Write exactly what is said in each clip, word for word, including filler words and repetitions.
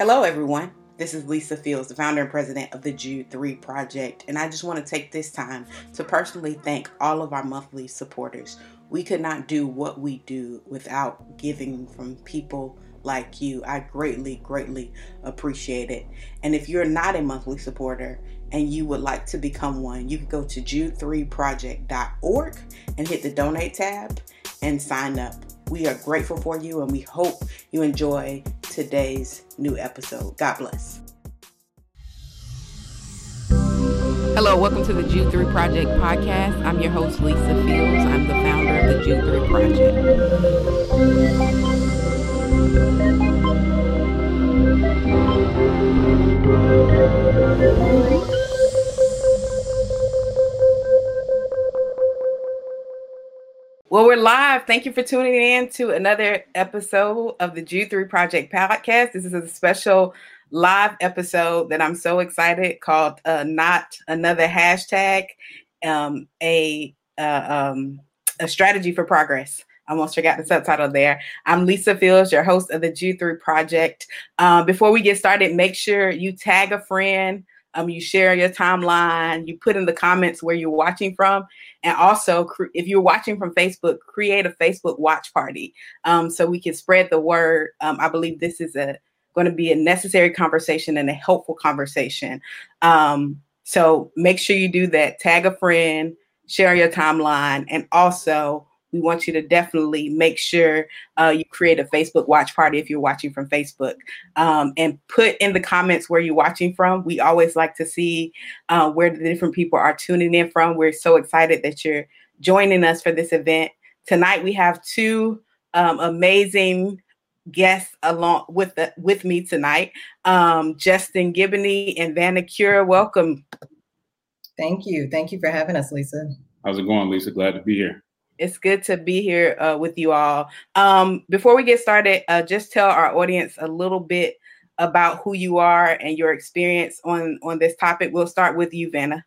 Hello, everyone. This is Lisa Fields, the founder and president of the Jude three Project, and I just want to take this time to personally thank all of our monthly supporters. We could not do what we do without giving from people like you. I greatly, greatly appreciate it. And if you're not a monthly supporter and you would like to become one, you can go to jude three project dot org and hit the donate tab and sign up. We are grateful for you, and we hope you enjoy today's new episode. God bless. Hello, welcome to the Jude three Project podcast. I'm your host, Lisa Fields. I'm the founder of the Jude three Project. Well, we're live. Thank you for tuning in to another episode of the Jude three Project podcast. This is a special live episode that I'm so excited called uh, Not Another Hashtag, um, a, uh, um, a Strategy for Progress. I almost forgot the subtitle there. I'm Lisa Fields, your host of the Jude three Project. Uh, before we get started, make sure you tag a friend. Um, you share your timeline, you put in the comments where you're watching from. And also, cre- if you're watching from Facebook, create a Facebook watch party um, so we can spread the word. Um, I believe this is a going to be a necessary conversation and a helpful conversation. Um, so make sure you do that. Tag a friend, share your timeline. And also, we want you to definitely make sure uh, you create a Facebook watch party if you're watching from Facebook, um, and put in the comments where you're watching from. We always like to see uh, where the different people are tuning in from. We're so excited that you're joining us for this event. Tonight, we have two um, amazing guests along with the, with me tonight, um, Justin Gibney and Vanna Cure. Welcome. Thank you. Thank you for having us, Lisa. How's it going, Lisa? Glad to be here. It's good to be here uh, with you all. Um, before we get started, uh, just tell our audience a little bit about who you are and your experience on, on this topic. We'll start with you, Vanna.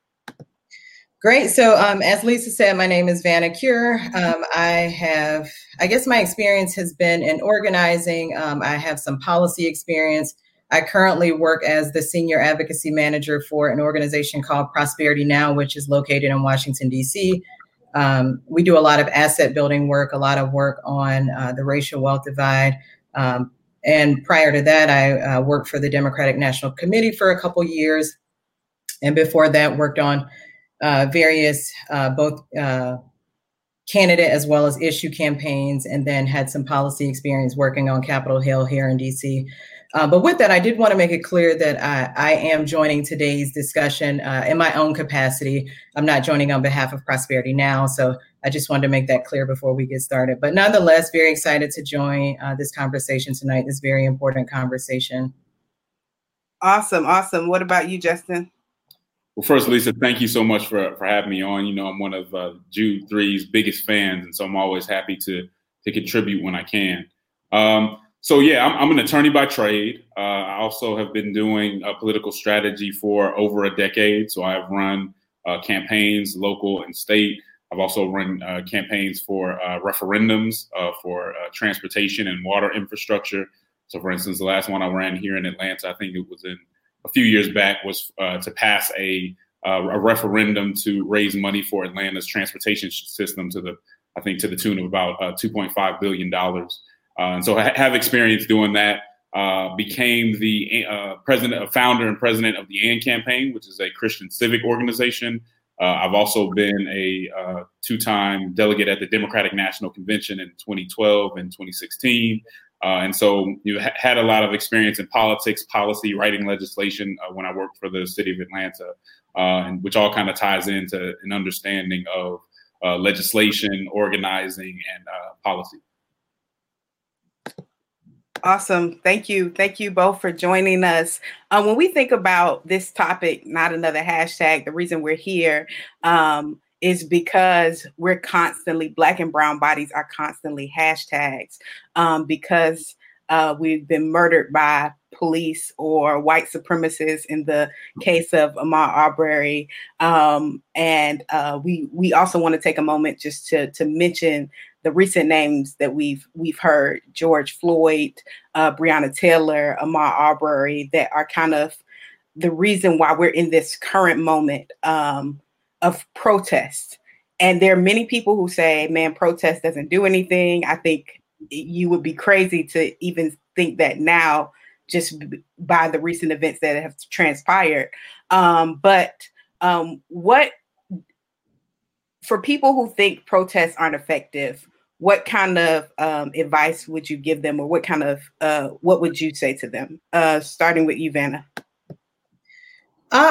Great. So um, as Lisa said, my name is Vanna Cure. Um, I have, I guess my experience has been in organizing. Um, I have some policy experience. I currently work as the senior advocacy manager for an organization called Prosperity Now, which is located in Washington, D C Um, we do a lot of asset building work, a lot of work on uh, the racial wealth divide. Um, and prior to that, I uh, worked for the Democratic National Committee for a couple years. And before that, worked on uh, various uh, both uh, candidate as well as issue campaigns, and then had some policy experience working on Capitol Hill here in D C. Uh, but with that, I did want to make it clear that I, I am joining today's discussion uh, in my own capacity. I'm not joining on behalf of Prosperity Now. So I just wanted to make that clear before we get started. But nonetheless, very excited to join uh, this conversation tonight, this very important conversation. Awesome. Awesome. What about you, Justin? Well, first, Lisa, thank you so much for, for having me on. You know, I'm one of uh, Jude three's biggest fans, and so I'm always happy to, to contribute when I can. Um, So, yeah, I'm, I'm an attorney by trade. Uh, I also have been doing uh, political strategy for over a decade. So I've run uh, campaigns, local and state. I've also run uh, campaigns for uh, referendums uh, for uh, transportation and water infrastructure. So, for instance, the last one I ran here in Atlanta, I think it was in a few years back, was uh, to pass a, uh, a referendum to raise money for Atlanta's transportation system to the, I think, to the tune of about uh, two point five billion dollars. Uh, and so I have experience doing that, uh, became the uh, president, uh, founder and president of the AND Campaign, which is a Christian civic organization. Uh, I've also been a uh, two-time delegate at the Democratic National Convention in twenty twelve and twenty sixteen. Uh, and so you ha- had a lot of experience in politics, policy, writing legislation uh, when I worked for the city of Atlanta, uh, and which all kind of ties into an understanding of uh, legislation, organizing, and uh, policy. Awesome. Thank you. Thank you both for joining us. Um, when we think about this topic, not another hashtag, the reason we're here um, is because we're constantly, Black and brown bodies are constantly hashtags um, because uh, we've been murdered by police or white supremacists in the case of Ahmaud Arbery. Um, and uh, we we also want to take a moment just to, to mention the recent names that we've we've heard, George Floyd, uh, Breonna Taylor, Ahmaud Arbery, that are kind of the reason why we're in this current moment um, of protest. And there are many people who say, man, protest doesn't do anything. I think you would be crazy to even think that now, just by the recent events that have transpired. Um, but um, what, for people who think protests aren't effective, what kind of um, advice would you give them, or what kind of, uh, what would you say to them? Uh, starting with you, Vanna. Uh,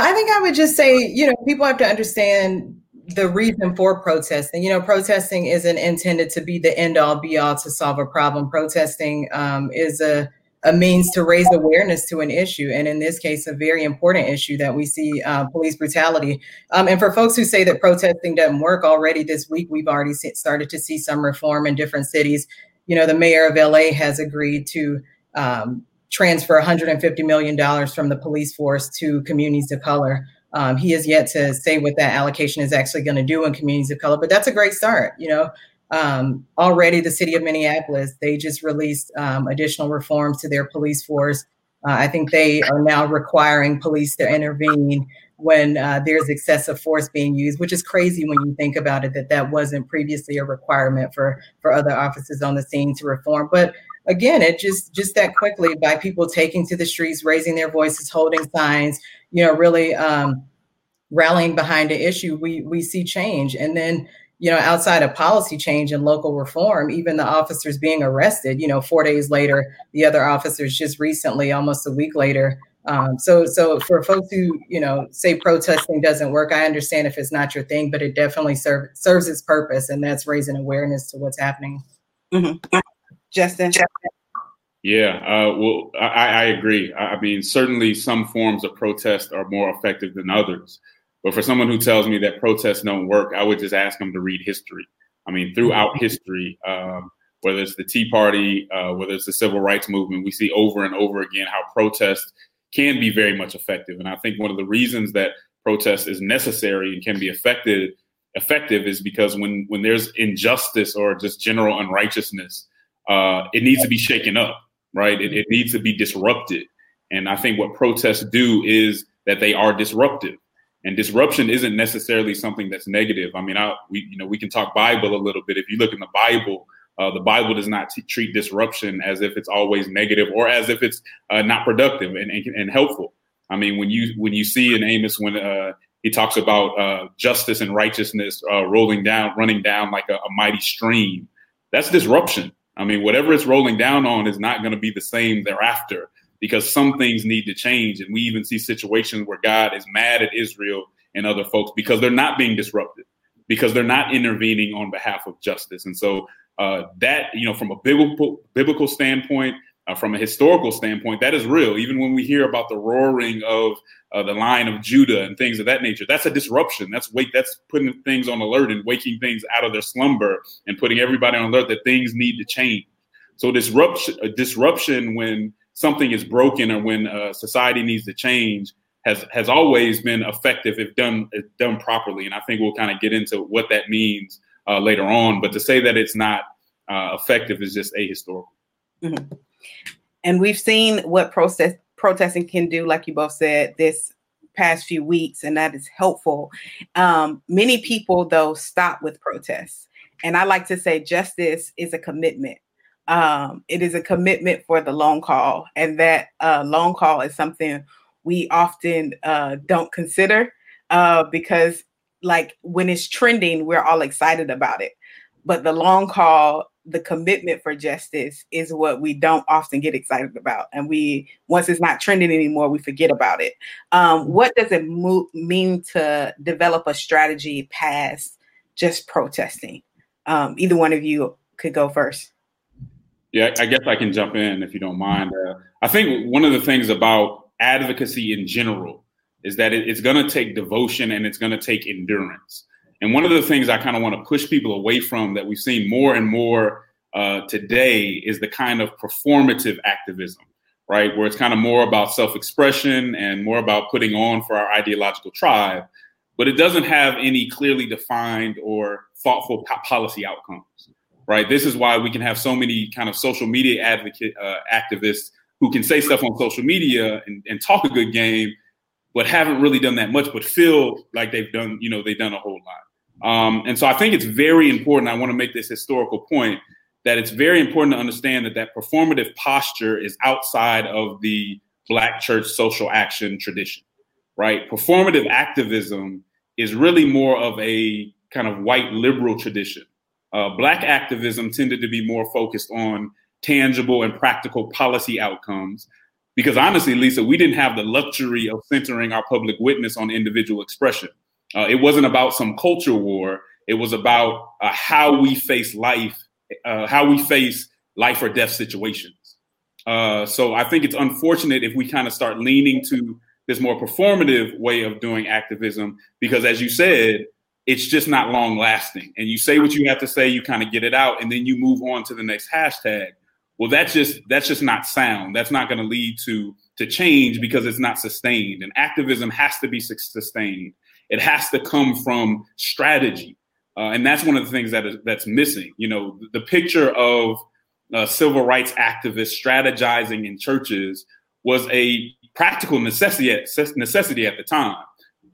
I think I would just say, you know, people have to understand the reason for protesting. You know, protesting isn't intended to be the end all be all to solve a problem. Protesting um, is a, a means to raise awareness to an issue. And in this case, a very important issue that we see, uh, police brutality. Um, and for folks who say that protesting doesn't work, already this week, we've already started to see some reform in different cities. You know, the mayor of L A has agreed to um, transfer one hundred fifty million dollars from the police force to communities of color. Um, he has yet to say what that allocation is actually going to do in communities of color, but that's a great start. You know, um, already the city of Minneapolis, they just released um, additional reforms to their police force. Uh, I think they are now requiring police to intervene when uh, there's excessive force being used, which is crazy when you think about it, that that wasn't previously a requirement for, for other officers on the scene to reform. But again, it just just that quickly, by people taking to the streets, raising their voices, holding signs, you know, really um, rallying behind the issue, we we see change. And then, you know, outside of policy change and local reform, even the officers being arrested, you know, four days later, the other officers just recently, almost a week later. Um, so so for folks who, you know, say protesting doesn't work, I understand if it's not your thing, but it definitely serve, serves its purpose. And that's raising awareness to what's happening. Mm-hmm. Justin. Yeah, uh, well, I, I agree. I mean, certainly some forms of protest are more effective than others. But for someone who tells me that protests don't work, I would just ask them to read history. I mean, throughout history, um, whether it's the Tea Party, uh, whether it's the Civil Rights Movement, we see over and over again how protest can be very much effective. And I think one of the reasons that protest is necessary and can be effective, effective is because when, when there's injustice or just general unrighteousness, Uh, it needs to be shaken up, right? It, it needs to be disrupted. And I think what protests do is that they are disruptive. And disruption isn't necessarily something that's negative. I mean, I, we you know, we can talk Bible a little bit. If you look in the Bible, uh, the Bible does not t- treat disruption as if it's always negative or as if it's uh, not productive and, and and helpful. I mean, when you when you see in Amos when uh, he talks about uh, justice and righteousness uh, rolling down, running down like a, a mighty stream, that's disruption. I mean, whatever it's rolling down on is not going to be the same thereafter, because some things need to change. And we even see situations where God is mad at Israel and other folks because they're not being disrupted, because they're not intervening on behalf of justice. And so uh, that, you know, from a biblical, biblical standpoint, uh, from a historical standpoint, that is real. Even when we hear about the roaring of uh, the Lion of Judah and things of that nature, that's a disruption. That's wake. That's putting things on alert and waking things out of their slumber and putting everybody on alert that things need to change. So disruption, uh, disruption when something is broken or when uh, society needs to change has has always been effective if done if done properly. And I think we'll kind of get into what that means uh, later on. But to say that it's not uh, effective is just ahistorical. Mm-hmm. And we've seen what process, protesting can do, like you both said, this past few weeks, and that is helpful. Um, many people, though, stop with protests. And I like to say justice is a commitment. Um, it is a commitment for the long call. And that uh, long call is something we often uh, don't consider uh, because, like, when it's trending, we're all excited about it. But the long call, the commitment for justice, is what we don't often get excited about. And we, once it's not trending anymore, we forget about it. Um, what does it mo- mean to develop a strategy past just protesting? Um, either one of you could go first. Yeah, I guess I can jump in if you don't mind. Uh, I think one of the things about advocacy in general is that it, it's going to take devotion and it's going to take endurance. And one of the things I kind of want to push people away from that we've seen more and more uh, today is the kind of performative activism, right? Where it's kind of more about self-expression and more about putting on for our ideological tribe, but it doesn't have any clearly defined or thoughtful po- policy outcomes, right? This is why we can have so many kind of social media advocate uh, activists who can say stuff on social media and, and talk a good game, but haven't really done that much, but feel like they've done, you know, they've done a whole lot. Um, and so I think it's very important. I want to make this historical point that it's very important to understand that that performative posture is outside of the Black church social action tradition, right? Performative activism is really more of a kind of white liberal tradition. Uh, Black activism tended to be more focused on tangible and practical policy outcomes, because honestly, Lisa, we didn't have the luxury of centering our public witness on individual expression. Uh, it wasn't about some culture war. It was about uh, how we face life, uh, how we face life or death situations. Uh, so I think it's unfortunate if we kind of start leaning to this more performative way of doing activism, because as you said, it's just not long lasting. And you say what you have to say, you kind of get it out, and then you move on to the next hashtag. Well, that's just that's just not sound. That's not going to lead to to change, because it's not sustained. And activism has to be sustained. It has to come from strategy. Uh, and that's one of the things that is that's missing. You know, the picture of uh, civil rights activists strategizing in churches was a practical necessity at, necessity at the time.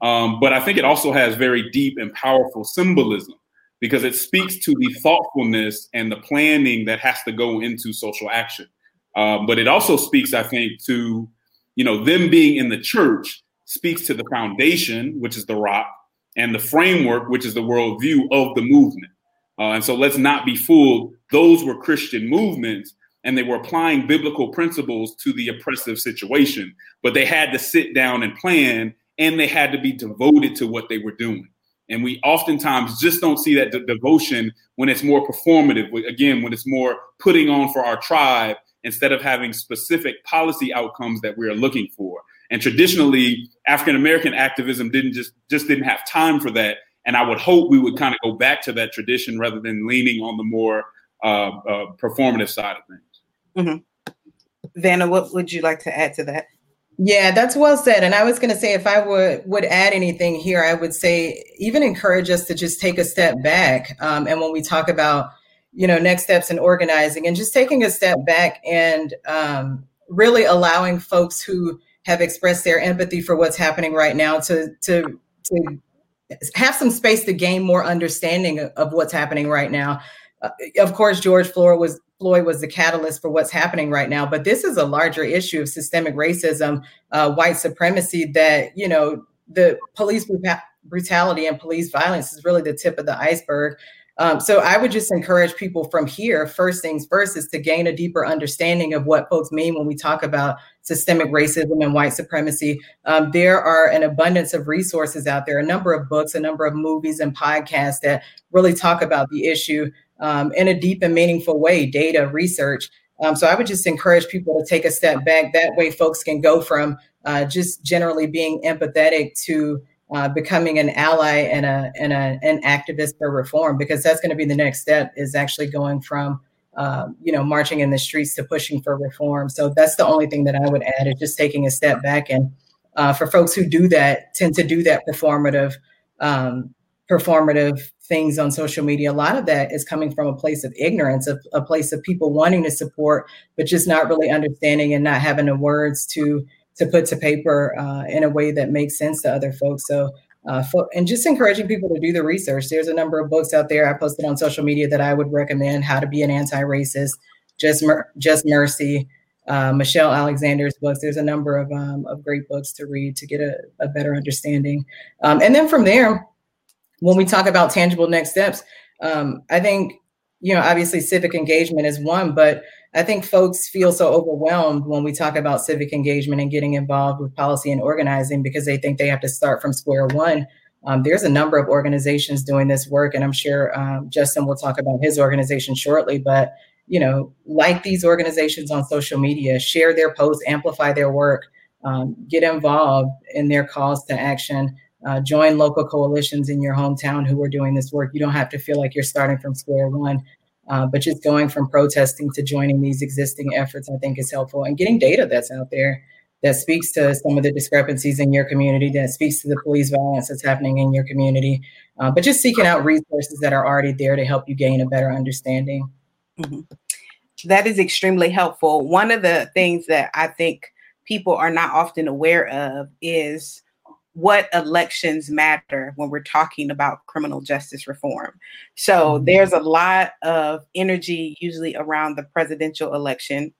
Um, but I think it also has very deep and powerful symbolism, because it speaks to the thoughtfulness and the planning that has to go into social action. Um, but it also speaks, I think, to, you know, them being in the church speaks to the foundation, which is the rock, and the framework, which is the worldview of the movement. Uh, and so let's not be fooled. Those were Christian movements, and they were applying biblical principles to the oppressive situation, but they had to sit down and plan, and they had to be devoted to what they were doing. And we oftentimes just don't see that de- devotion when it's more performative, again, when it's more putting on for our tribe instead of having specific policy outcomes that we are looking for. And traditionally, African-American activism didn't just just didn't have time for that. And I would hope we would kind of go back to that tradition rather than leaning on the more uh, uh, performative side of things. Mm-hmm. Vanna, what would you like to add to that? Yeah, that's well said. And I was going to say, if I would, would add anything here, I would say even encourage us to just take a step back. Um, and when we talk about, you know, next steps in organizing, and just taking a step back and um, really allowing folks who have expressed their empathy for what's happening right now to, to, to have some space to gain more understanding of what's happening right now. Uh, of course, George Floyd was Floyd was the catalyst for what's happening right now, but this is a larger issue of systemic racism, uh, white supremacy, that, you know, the police brutality and police violence is really the tip of the iceberg. Um, so I would just encourage people from here, first things first, is to gain a deeper understanding of what folks mean when we talk about systemic racism and white supremacy. Um, there are an abundance of resources out there, a number of books, a number of movies and podcasts that really talk about the issue Um, in a deep and meaningful way, data, research. Um, so I would just encourage people to take a step back. That way folks can go from uh, just generally being empathetic to uh, becoming an ally and, a, and a, an activist for reform, because that's going to be the next step, is actually going from, um, you know, marching in the streets to pushing for reform. So that's the only thing that I would add, is just taking a step back. And uh, for folks who do that, tend to do that performative um, performative things on social media, a lot of that is coming from a place of ignorance, of a place of people wanting to support, but just not really understanding and not having the words to to put to paper uh, in a way that makes sense to other folks. So, uh, for, and just encouraging people to do the research. There's a number of books out there I posted on social media that I would recommend: How to Be an Anti-Racist, Just, Mer- Just Mercy, uh, Michelle Alexander's books. There's a number of, um, of great books to read to get a, a better understanding. Um, and then from there, when we talk about tangible next steps, um, I think, you know, obviously civic engagement is one, but I think folks feel so overwhelmed when we talk about civic engagement and getting involved with policy and organizing, because they think they have to start from square one. Um, there's a number of organizations doing this work, and I'm sure um, Justin will talk about his organization shortly, but, you know, like these organizations on social media, share their posts, amplify their work, um, get involved in their calls to action. Uh, join local coalitions in your hometown who are doing this work. You don't have to feel like you're starting from square one, uh, but just going from protesting to joining these existing efforts, I think, is helpful. And getting data that's out there that speaks to some of the discrepancies in your community, that speaks to the police violence that's happening in your community, uh, but just seeking out resources that are already there to help you gain a better understanding. Mm-hmm. That is extremely helpful. One of the things that I think people are not often aware of is what elections matter when we're talking about criminal justice reform. So there's a lot of energy usually around the presidential election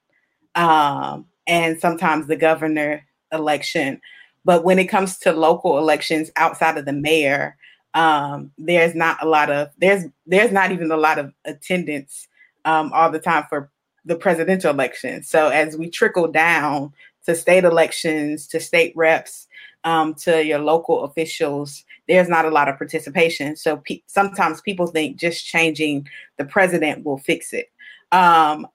um, and sometimes the governor election. But when it comes to local elections outside of the mayor, um, there's not a lot of, there's there's not even a lot of attendance um, all the time for the presidential election. So as we trickle down to state elections, to state reps, Um, to your local officials, there's not a lot of participation. So pe- sometimes people think just changing the president will fix it. Um,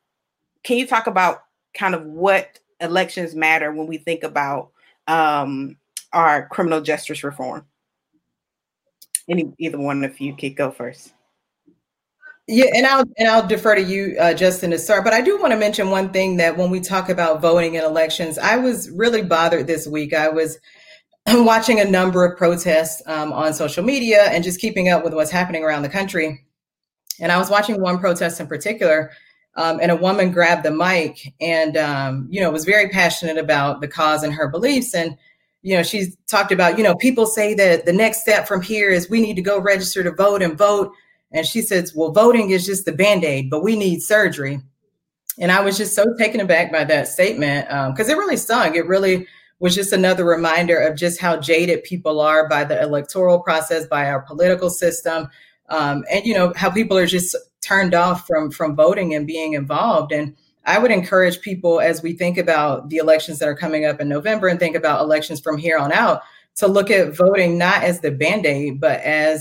can you talk about kind of what elections matter when we think about um, our criminal justice reform? Any either one of you could go first. Yeah, and I'll and I'll defer to you, uh, Justin, to start. But I do want to mention one thing, that when we talk about voting in elections, I was really bothered this week. I was watching a number of protests um, on social media and just keeping up with what's happening around the country. And I was watching one protest in particular, um, and a woman grabbed the mic and, um, you know, was very passionate about the cause and her beliefs. And, you know, she's talked about, you know, people say that the next step from here is we need to go register to vote and vote. And she says, well, voting is just the Band-Aid, but we need surgery. And I was just so taken aback by that statement because um, it really stung. It really was just another reminder of just how jaded people are by the electoral process, by our political system, um, and, you know, how people are just turned off from from voting and being involved. And I would encourage people, as we think about the elections that are coming up in November and think about elections from here on out, to look at voting not as the Band-Aid, but as,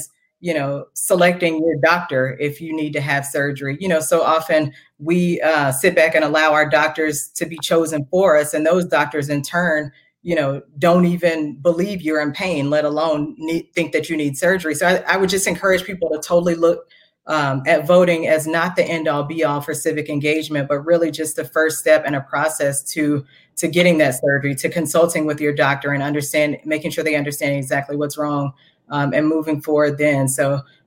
you know, selecting your doctor if you need to have surgery. You know, so often we uh, sit back and allow our doctors to be chosen for us, and those doctors in turn, you know, don't even believe you're in pain, let alone need, think that you need surgery. So I, I would just encourage people to totally look um, at voting as not the end all be all for civic engagement, but really just the first step in a process to to getting that surgery, to consulting with your doctor and understand, making sure they understand exactly what's wrong um, and moving forward then. So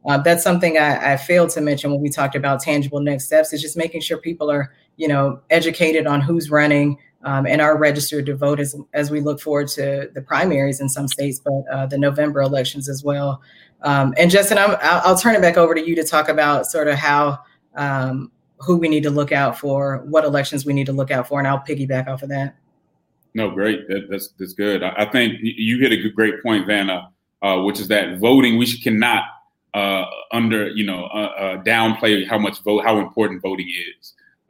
uh, that's something I, I failed to mention when we talked about tangible next steps, is just making sure people are, you know, educated on who's running, Um, and are registered to vote as, as we look forward to the primaries in some states, but uh, the November elections as well. Um, and Justin, I'm, I'll, I'll turn it back over to you to talk about sort of how, um, who we need to look out for, what elections we need to look out for, and I'll piggyback off of that. No, great. That, that's that's good. I, I think you hit a great point, Vanna, uh, which is that voting, we cannot uh, under, you know, uh, uh, downplay how much vote, how important voting is.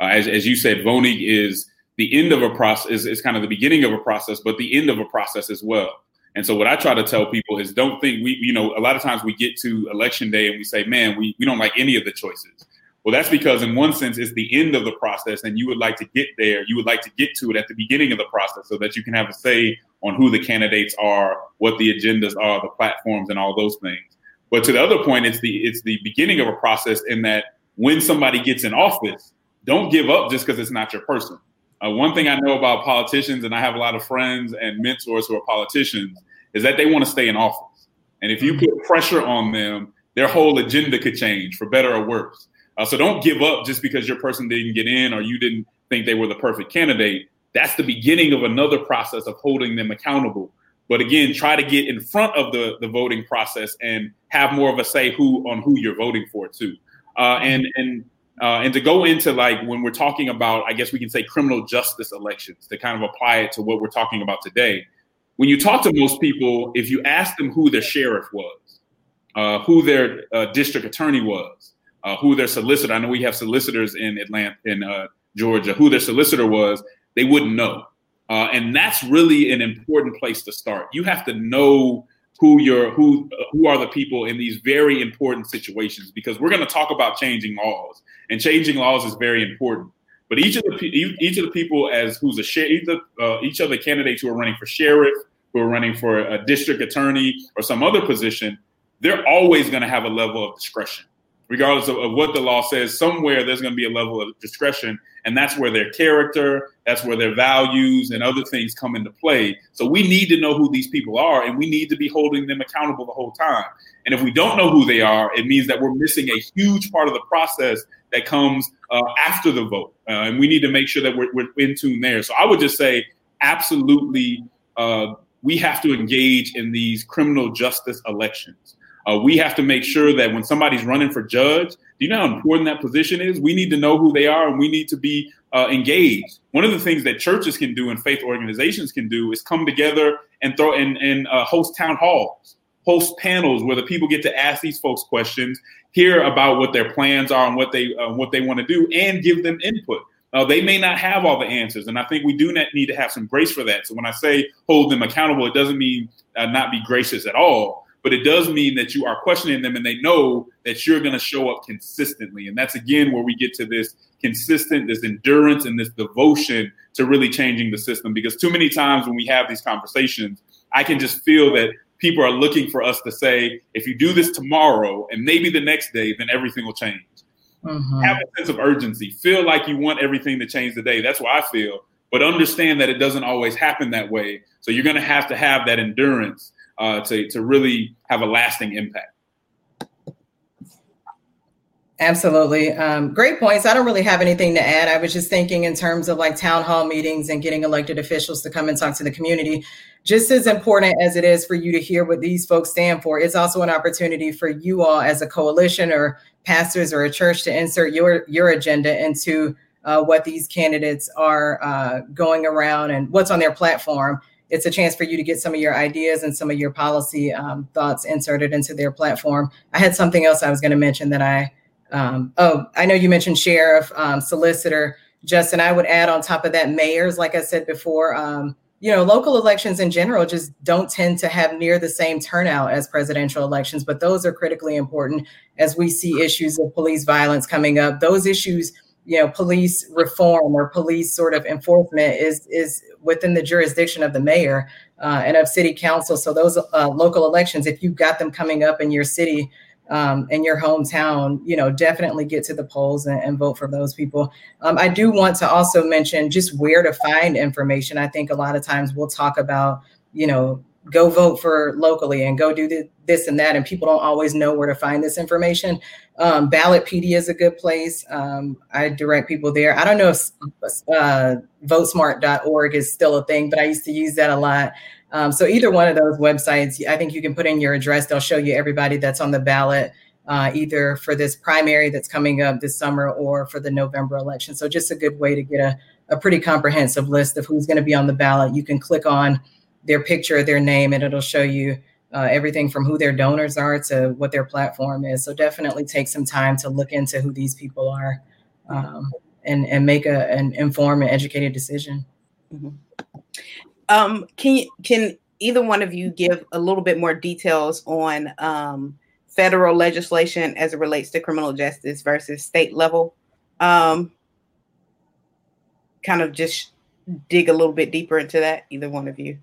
Uh, as, as you said, voting is the end of a process, is, is kind of the beginning of a process, but the end of a process as well. And so what I try to tell people is, don't think we, you know, a lot of times we get to election day and we say, man, we, we don't like any of the choices. Well, that's because in one sense, it's the end of the process, and you would like to get there. You would like to get to it at the beginning of the process so that you can have a say on who the candidates are, what the agendas are, the platforms, and all those things. But to the other point, it's the it's the beginning of a process, in that when somebody gets in office, don't give up just because it's not your person. Uh, one thing I know about politicians, and I have a lot of friends and mentors who are politicians, is that they want to stay in office. And if you put pressure on them, their whole agenda could change, for better or worse. Uh, so don't give up just because your person didn't get in, or you didn't think they were the perfect candidate. That's the beginning of another process of holding them accountable. But again, try to get in front of the, the voting process and have more of a say who on who you're voting for, too. Uh, and and Uh, and to go into, like, when we're talking about, I guess we can say, criminal justice elections, to kind of apply it to what we're talking about today. When you talk to most people, if you ask them who their sheriff was, uh, who their uh, district attorney was, uh, who their solicitor, I know we have solicitors in Atlanta, in uh, Georgia, who their solicitor was, they wouldn't know. Uh, and that's really an important place to start. You have to know who your who uh, who are the people in these very important situations, because we're going to talk about changing laws, and changing laws is very important. But each of the each of the people as who's a share each of, uh, each of the candidates who are running for sheriff, who are running for a district attorney or some other position, they're always going to have a level of discretion. regardless of, of what the law says, somewhere there's going to be a level of discretion. And that's where their character, that's where their values and other things come into play. So we need to know who these people are, and we need to be holding them accountable the whole time. And if we don't know who they are, it means that we're missing a huge part of the process that comes uh, after the vote. Uh, and we need to make sure that we're, we're in tune there. So I would just say, absolutely, uh, we have to engage in these criminal justice elections. Uh, we have to make sure that when somebody's running for judge, do you know how important that position is? We need to know who they are, and we need to be uh, engaged. One of the things that churches can do and faith organizations can do is come together and throw and, and uh, host town halls, host panels where the people get to ask these folks questions, hear about what their plans are and what they uh, what they want to do, and give them input. Uh, they may not have all the answers, and I think we do not need to have some grace for that. So when I say hold them accountable, it doesn't mean uh, not be gracious at all. But it does mean that you are questioning them, and they know that you're going to show up consistently. And that's, again, where we get to this consistent, this endurance and this devotion to really changing the system. Because too many times when we have these conversations, I can just feel that people are looking for us to say, if you do this tomorrow and maybe the next day, then everything will change. Mm-hmm. Have a sense of urgency. Feel like you want everything to change today. That's what I feel. But understand that it doesn't always happen that way. So you're going to have to have that endurance Uh, to, to really have a lasting impact. Absolutely. Um, great points. I don't really have anything to add. I was just thinking in terms of like town hall meetings and getting elected officials to come and talk to the community. Just as important as it is for you to hear what these folks stand for, it's also an opportunity for you all as a coalition or pastors or a church to insert your, your agenda into uh, what these candidates are uh, going around and what's on their platform. It's a chance for you to get some of your ideas and some of your policy um, thoughts inserted into their platform. I had something else I was going to mention that I, um, oh, I know you mentioned sheriff, um, solicitor, Justin. I would add on top of that mayors, like I said before, um, you know, local elections in general just don't tend to have near the same turnout as presidential elections, but those are critically important as we see issues of police violence coming up. Those issues, you know, police reform or police sort of enforcement is is within the jurisdiction of the mayor uh, and of city council. So those uh, local elections, if you've got them coming up in your city, um, in your hometown, you know, definitely get to the polls and, and vote for those people. Um, I do want to also mention just where to find information. I think a lot of times we'll talk about, you know, go vote for locally and go do th- this and that. And people don't always know where to find this information. Um, Ballotpedia is a good place. Um, I direct people there. I don't know if uh, vote smart dot org is still a thing, but I used to use that a lot. Um, so either one of those websites, I think you can put in your address. They'll show you everybody that's on the ballot, uh, either for this primary that's coming up this summer or for the November election. So just a good way to get a, a pretty comprehensive list of who's going to be on the ballot. You can click on their picture, their name, and it'll show you uh, everything from who their donors are to what their platform is. So definitely take some time to look into who these people are um, and, and make a, an informed and educated decision. Mm-hmm. Um, can you, can either one of you give a little bit more details on um, federal legislation as it relates to criminal justice versus state level? Um, kind of just dig a little bit deeper into that, either one of you.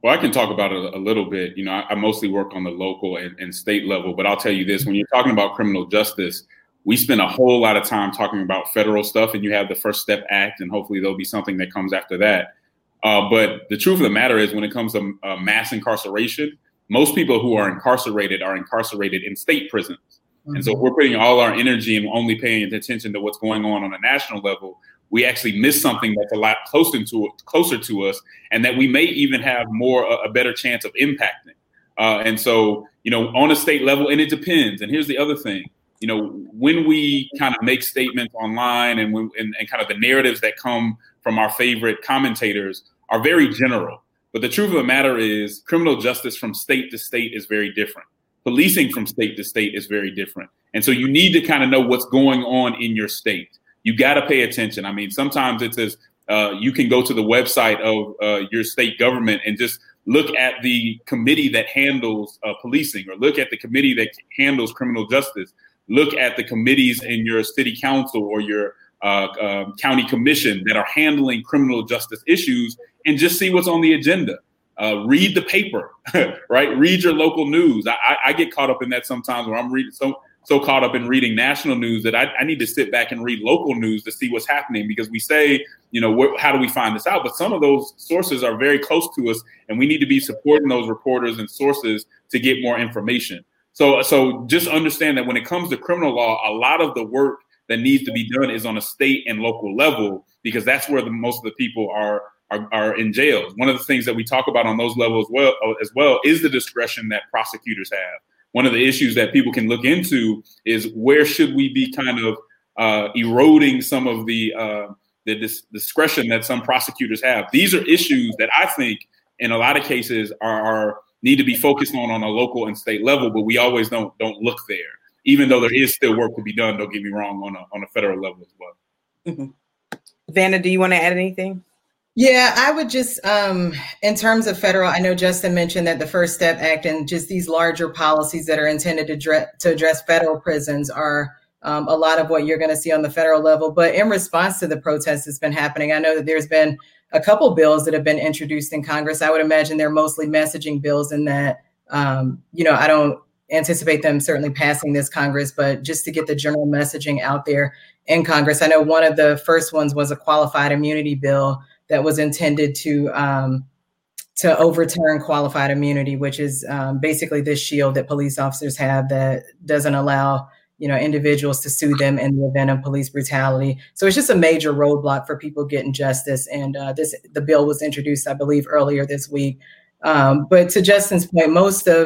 Well, I can talk about it a little bit. You know, I, I mostly work on the local and, and state level, but I'll tell you this, when you're talking about criminal justice, we spend a whole lot of time talking about federal stuff, and you have the First Step Act, and hopefully there'll be something that comes after that. Uh, but the truth of the matter is, when it comes to uh, mass incarceration, most people who are incarcerated are incarcerated in state prisons. Mm-hmm. And so if we're putting all our energy and only paying attention to what's going on on a national level, we actually miss something that's a lot closer to closer to us, and that we may even have more a better chance of impacting. Uh, and so, you know, on a state level, and it depends. And here's the other thing, you know, when we kind of make statements online and, when, and and kind of the narratives that come from our favorite commentators are very general. But the truth of the matter is, criminal justice from state to state is very different. Policing from state to state is very different. And so you need to kind of know what's going on in your state. You got to pay attention. I mean, sometimes it's as uh, you can go to the website of uh, your state government and just look at the committee that handles uh, policing, or look at the committee that handles criminal justice. Look at the committees in your city council or your uh, uh, county commission that are handling criminal justice issues, and just see what's on the agenda. Uh, read the paper, right? Read your local news. I, I, I get caught up in that sometimes, where I'm reading so. so caught up in reading national news that I, I need to sit back and read local news to see what's happening, because we say, you know, wh- how do we find this out? But some of those sources are very close to us, and we need to be supporting those reporters and sources to get more information. So, so just understand that when it comes to criminal law, a lot of the work that needs to be done is on a state and local level, because that's where the most of the people are Are, are in jails. One of the things that we talk about on those levels well, as well is the discretion that prosecutors have. One of the issues that people can look into is where should we be kind of uh, eroding some of the uh, the dis- discretion that some prosecutors have. These are issues that I think in a lot of cases are, are need to be focused on on a local and state level, but we always don't don't look there, even though there is still work to be done. Don't get me wrong, on a on a federal level as well. Mm-hmm. Vanna, do you want to add anything? Yeah, I would just, um, in terms of federal, I know Justin mentioned that the First Step Act and just these larger policies that are intended to address, to address federal prisons are um, a lot of what you're going to see on the federal level. But in response to the protests that's been happening, I know that there's been a couple bills that have been introduced in Congress. I would imagine they're mostly messaging bills in that, um, you know, I don't anticipate them certainly passing this Congress, but just to get the general messaging out there in Congress. I know one of the first ones was a qualified immunity bill that was intended to um, to overturn qualified immunity, which is um, basically this shield that police officers have that doesn't allow, you know, individuals to sue them in the event of police brutality. So it's just a major roadblock for people getting justice. And uh, this the bill was introduced, I believe, earlier this week. Um, but to Justin's point, most of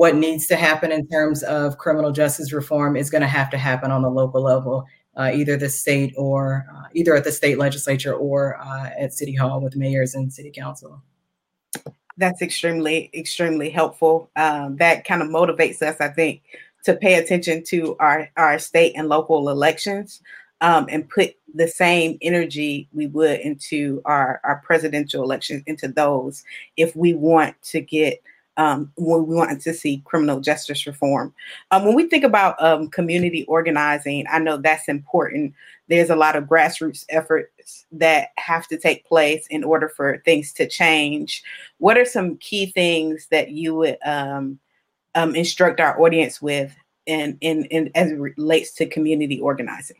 what needs to happen in terms of criminal justice reform is going to have to happen on the local level. Uh, either the state or uh, either at the state legislature or uh, at City Hall with mayors and city council. That's extremely, extremely helpful. Um, that kind of motivates us, I think, to pay attention to our, our state and local elections um, and put the same energy we would into our, our presidential elections, into those, if we want to get Um, when we want to see criminal justice reform. Um, when we think about um, community organizing, I know that's important. There's a lot of grassroots efforts that have to take place in order for things to change. What are some key things that you would um, um, instruct our audience with in, in, in as it relates to community organizing?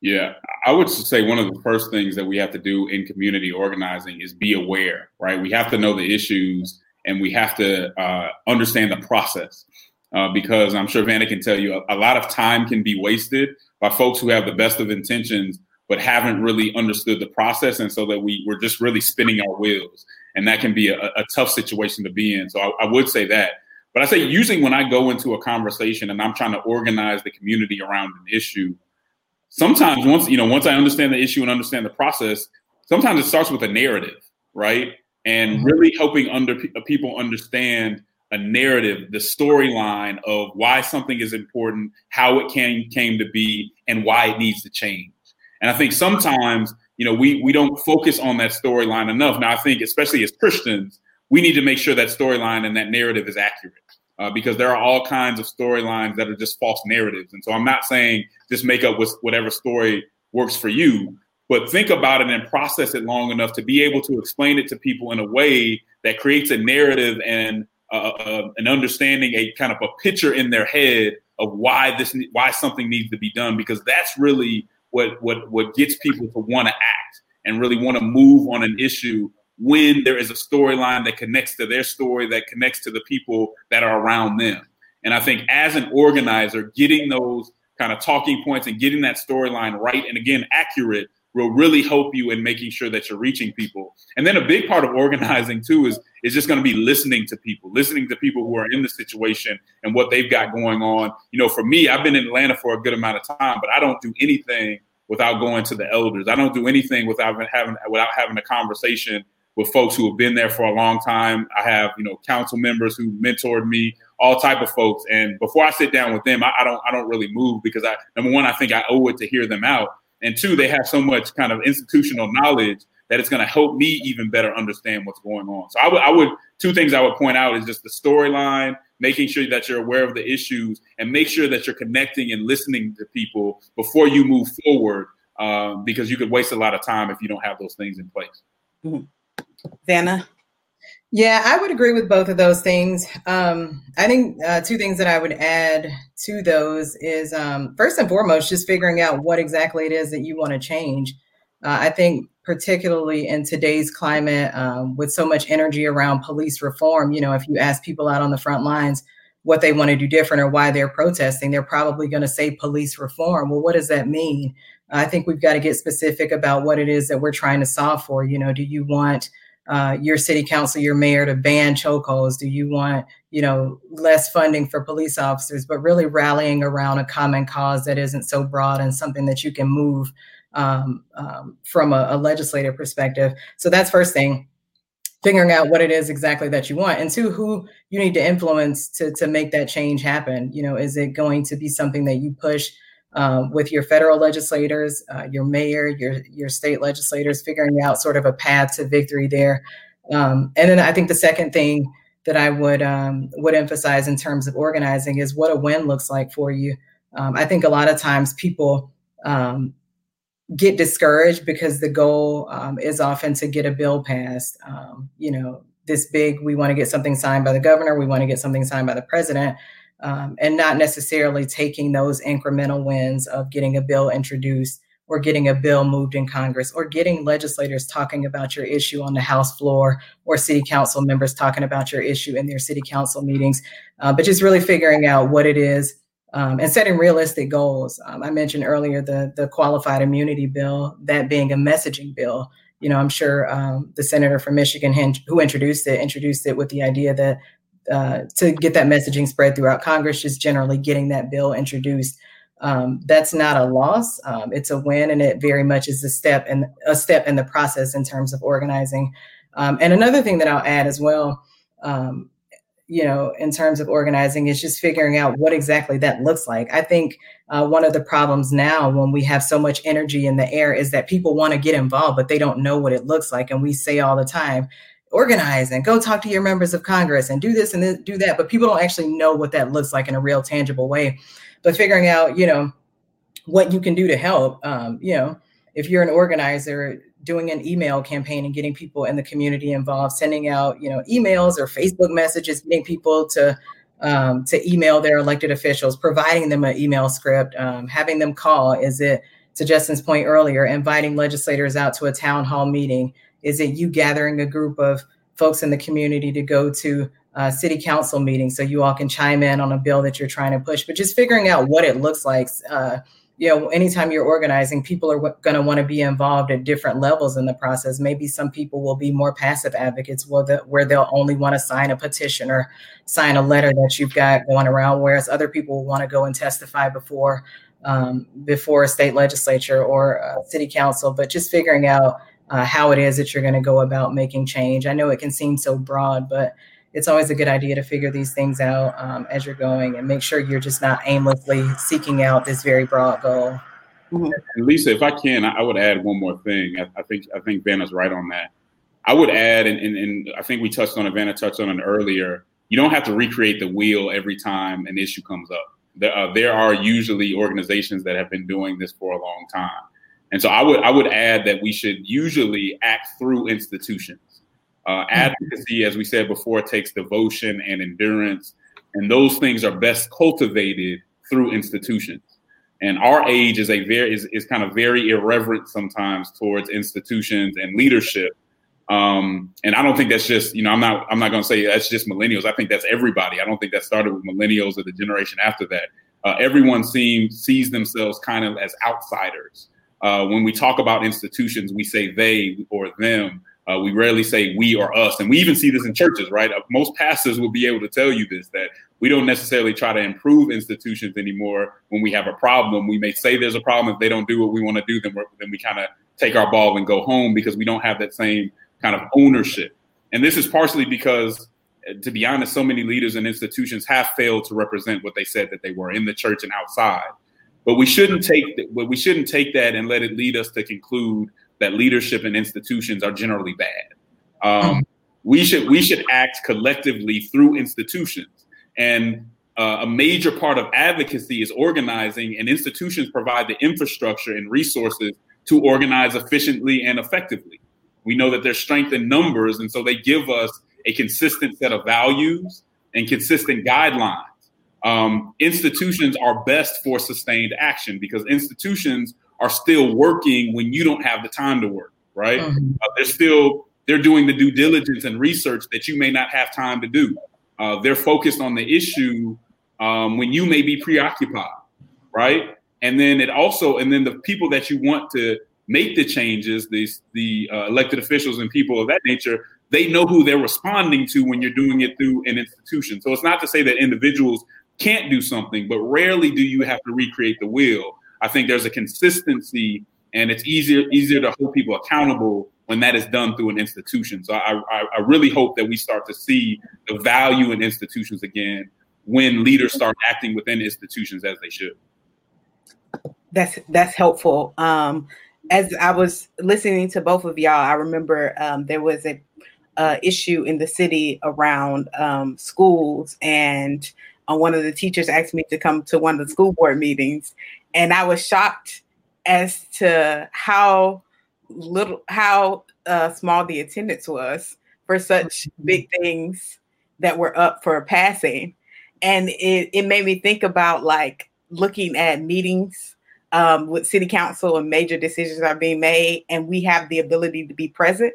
Yeah, I would say one of the first things that we have to do in community organizing is be aware, right? We have to know the issues. And we have to uh, understand the process uh, because I'm sure Vanna can tell you a, a lot of time can be wasted by folks who have the best of intentions, but haven't really understood the process. And so that we we're just really spinning our wheels. And that can be a, a tough situation to be in. So I, I would say that. But I say usually when I go into a conversation and I'm trying to organize the community around an issue, sometimes once, you know, once I understand the issue and understand the process, sometimes it starts with a narrative, right? And really helping under people understand a narrative, the storyline of why something is important, how it came came to be, and why it needs to change. And I think sometimes, you know, we we don't focus on that storyline enough. Now, I think especially as Christians, we need to make sure that storyline and that narrative is accurate uh, because there are all kinds of storylines that are just false narratives. And so I'm not saying just make up whatever story works for you. But think about it and process it long enough to be able to explain it to people in a way that creates a narrative and uh, uh, an understanding, a kind of a picture in their head of why this, why something needs to be done, because that's really what what what gets people to want to act and really want to move on an issue when there is a storyline that connects to their story, that connects to the people that are around them. And I think as an organizer, getting those kind of talking points and getting that storyline right and, again, accurate will really help you in making sure that you're reaching people. And then a big part of organizing too is, is just going to be listening to people, listening to people who are in the situation and what they've got going on. You know, for me, I've been in Atlanta for a good amount of time, but I don't do anything without going to the elders. I don't do anything without having, without having a conversation with folks who have been there for a long time. I have, you know, council members who mentored me, all type of folks. And before I sit down with them, I, I don't, I don't really move because I, number one, I think I owe it to hear them out. And two, they have so much kind of institutional knowledge that it's going to help me even better understand what's going on. So I would, I would two things I would point out is just the storyline, making sure that you're aware of the issues and make sure that you're connecting and listening to people before you move forward, uh, because you could waste a lot of time if you don't have those things in place. Mm-hmm. Vanna? Yeah, I would agree with both of those things. Um, I think uh, two things that I would add to those is, um, first and foremost, just figuring out what exactly it is that you want to change. Uh, I think particularly in today's climate, um, with so much energy around police reform, you know, if you ask people out on the front lines what they want to do different or why they're protesting, they're probably going to say police reform. Well, what does that mean? I think we've got to get specific about what it is that we're trying to solve for. You know, do you want Uh, your city council, your mayor to ban chokeholds? Do you want, you know, less funding for police officers, but really rallying around a common cause that isn't so broad and something that you can move um, um, from a, a legislative perspective? So that's first thing, figuring out what it is exactly that you want, and two, who you need to influence to, to make that change happen. You know, is it going to be something that you push Uh, with your federal legislators, uh, your mayor, your your state legislators, figuring out sort of a path to victory there. Um, and then I think the second thing that I would um, would emphasize in terms of organizing is what a win looks like for you. Um, I think a lot of times people um, get discouraged because the goal um, is often to get a bill passed. Um, you know, this big, we want to get something signed by the governor. We want to get something signed by the president. Um, and not necessarily taking those incremental wins of getting a bill introduced or getting a bill moved in Congress or getting legislators talking about your issue on the House floor or city council members talking about your issue in their city council meetings, uh, but just really figuring out what it is um, and setting realistic goals. Um, I mentioned earlier the, the qualified immunity bill, that being a messaging bill. You know, I'm sure um, the senator from Michigan who introduced it, introduced it with the idea that Uh, to get that messaging spread throughout Congress, just generally getting that bill introduced. Um, that's not a loss. Um, it's a win, and it very much is a step and a step in the process in terms of organizing. Um, and another thing that I'll add as well, um, you know, in terms of organizing is just figuring out what exactly that looks like. I think uh, one of the problems now when we have so much energy in the air is that people want to get involved, but they don't know what it looks like. And we say all the time, organize and go talk to your members of Congress and do this and this, do that. But people don't actually know what that looks like in a real tangible way. But figuring out, you know, what you can do to help, um, you know, if you're an organizer, doing an email campaign and getting people in the community involved, sending out, you know, emails or Facebook messages, getting people to um, to email their elected officials, providing them an email script, um, having them call. Is it, to Justin's point earlier, inviting legislators out to a town hall meeting? Is it you gathering a group of folks in the community to go to uh, city council meetings so you all can chime in on a bill that you're trying to push? But just figuring out what it looks like. Uh, you know, anytime you're organizing, people are w- going to want to be involved at different levels in the process. Maybe some people will be more passive advocates where, the, where they'll only want to sign a petition or sign a letter that you've got going around, whereas other people will want to go and testify before, um, before a state legislature or a city council. But just figuring out Uh, how it is that you're going to go about making change. I know it can seem so broad, but it's always a good idea to figure these things out um, as you're going, and make sure you're just not aimlessly seeking out this very broad goal. Mm-hmm. And Lisa, if I can, I would add one more thing. I, I think I think Vanna's right on that. I would add, and, and, and I think we touched on it, Vanna touched on it earlier, you don't have to recreate the wheel every time an issue comes up. There, uh, there are usually organizations that have been doing this for a long time. And so I would I would add that we should usually act through institutions. Uh, advocacy, as we said before, takes devotion and endurance, and those things are best cultivated through institutions. And our age is a very is, is kind of very irreverent sometimes towards institutions and leadership. Um, and I don't think that's just, you know, I'm not I'm not going to say that's just millennials. I think that's everybody. I don't think that started with millennials or the generation after that. Uh, everyone seems sees themselves kind of as outsiders. Uh, when we talk about institutions, we say they or them. Uh, we rarely say we or us. And we even see this in churches, right? Most pastors will be able to tell you this, that we don't necessarily try to improve institutions anymore. When we have a problem, we may say there's a problem. If they don't do what we want to do, then, we're, then we kind of take our ball and go home because we don't have that same kind of ownership. And this is partially because, to be honest, so many leaders and institutions have failed to represent what they said that they were in the church and outside. But we shouldn't take th- but we shouldn't take that and let it lead us to conclude that leadership and institutions are generally bad. Um, we should we should act collectively through institutions. And uh, a major part of advocacy is organizing, and institutions provide the infrastructure and resources to organize efficiently and effectively. We know that there's strength in numbers, and so they give us a consistent set of values and consistent guidelines. Um, institutions are best for sustained action because institutions are still working when you don't have the time to work, right? Mm-hmm. Uh, they're still, they're doing the due diligence and research that you may not have time to do. Uh, they're focused on the issue um, when you may be preoccupied, right? And then it also, and then the people that you want to make the changes, these the uh, elected officials and people of that nature, they know who they're responding to when you're doing it through an institution. So it's not to say that individuals can't do something, but rarely do you have to recreate the wheel. I think there's a consistency, and it's easier easier to hold people accountable when that is done through an institution. So I, I, I really hope that we start to see the value in institutions again when leaders start acting within institutions as they should. That's that's helpful. Um, as I was listening to both of y'all, I remember um, there was a uh, issue in the city around um, schools, and uh, one of the teachers asked me to come to one of the school board meetings, and I was shocked as to how little, how uh, small the attendance was for such big things that were up for passing. And it, it made me think about like looking at meetings um, with city council and major decisions are being made, and we have the ability to be present,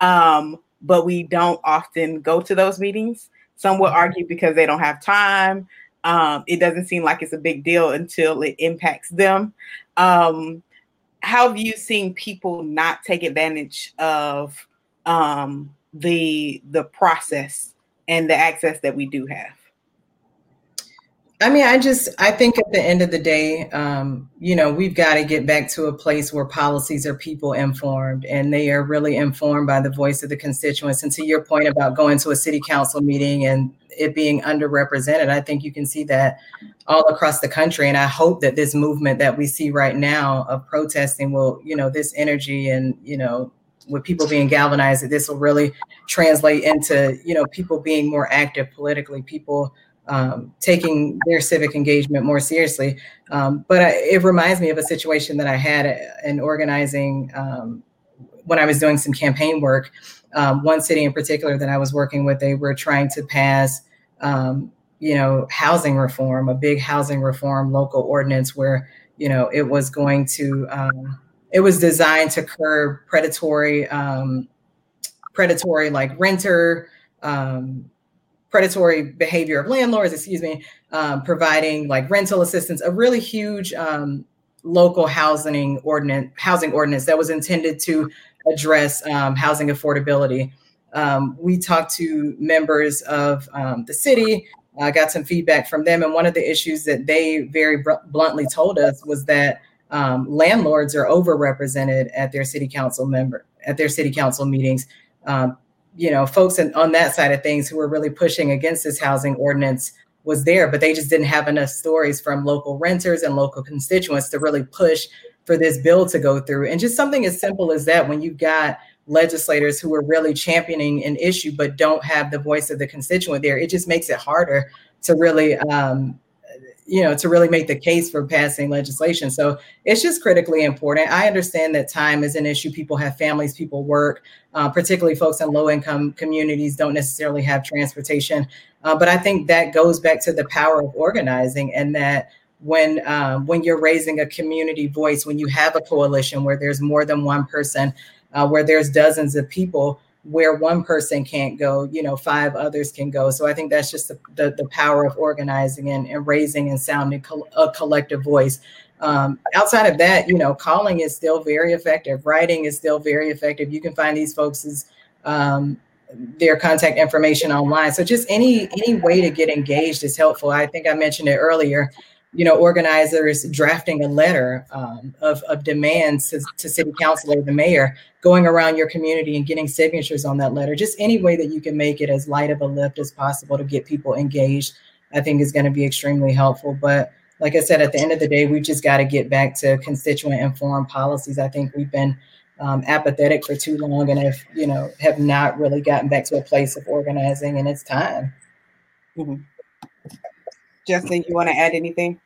um, but we don't often go to those meetings. Some will argue because they don't have time. Um, it doesn't seem like it's a big deal until it impacts them. Um, how have you seen people not take advantage of um, the the process and the access that we do have? I mean, I just, I think at the end of the day, um, you know, we've got to get back to a place where policies are people informed, and they are really informed by the voice of the constituents. And to your point about going to a city council meeting and it being underrepresented, I think you can see that all across the country. And I hope that this movement that we see right now of protesting will, you know, this energy and, you know, with people being galvanized, that this will really translate into, you know, people being more active politically, people Um, taking their civic engagement more seriously. Um, but I, it reminds me of a situation that I had in organizing um, when I was doing some campaign work. Um, one city in particular that I was working with, they were trying to pass, um, you know, housing reform, a big housing reform local ordinance where, you know, it was going to, um, it was designed to curb predatory, um, predatory like renter, um, predatory behavior of landlords, excuse me, um, providing like rental assistance, a really huge um, local housing ordinance, housing ordinance that was intended to address um, housing affordability. Um, we talked to members of um, the city, uh, got some feedback from them. And one of the issues that they very br- bluntly told us was that um, landlords are overrepresented at their city council member, at their city council meetings. Um, you know, folks in, on that side of things who were really pushing against this housing ordinance was there, but they just didn't have enough stories from local renters and local constituents to really push for this bill to go through. And just something as simple as that, when you've got legislators who are really championing an issue, but don't have the voice of the constituent there, it just makes it harder to really, um, you know, to really make the case for passing legislation. So it's just critically important. I understand that time is an issue. People have families, people work, uh, particularly folks in low income communities don't necessarily have transportation. Uh, but I think that goes back to the power of organizing, and that when um, when you're raising a community voice, when you have a coalition where there's more than one person, uh, where there's dozens of people, where one person can't go, you know, five others can go. So I think that's just the, the, the power of organizing and, and raising and sounding co- a collective voice. Um, outside of that, you know, calling is still very effective. Writing is still very effective. You can find these folks' um, their contact information online. So just any any way to get engaged is helpful. I think I mentioned it earlier, you know, organizers drafting a letter um, of, of demands to, to city council or the mayor, going around your community and getting signatures on that letter. Just any way that you can make it as light of a lift as possible to get people engaged, I think is going to be extremely helpful. But like I said, at the end of the day, we've just got to get back to constituent informed policies. I think we've been um, apathetic for too long and have, you know, have not really gotten back to a place of organizing, and it's time. Mm-hmm. Justin, you want to add anything?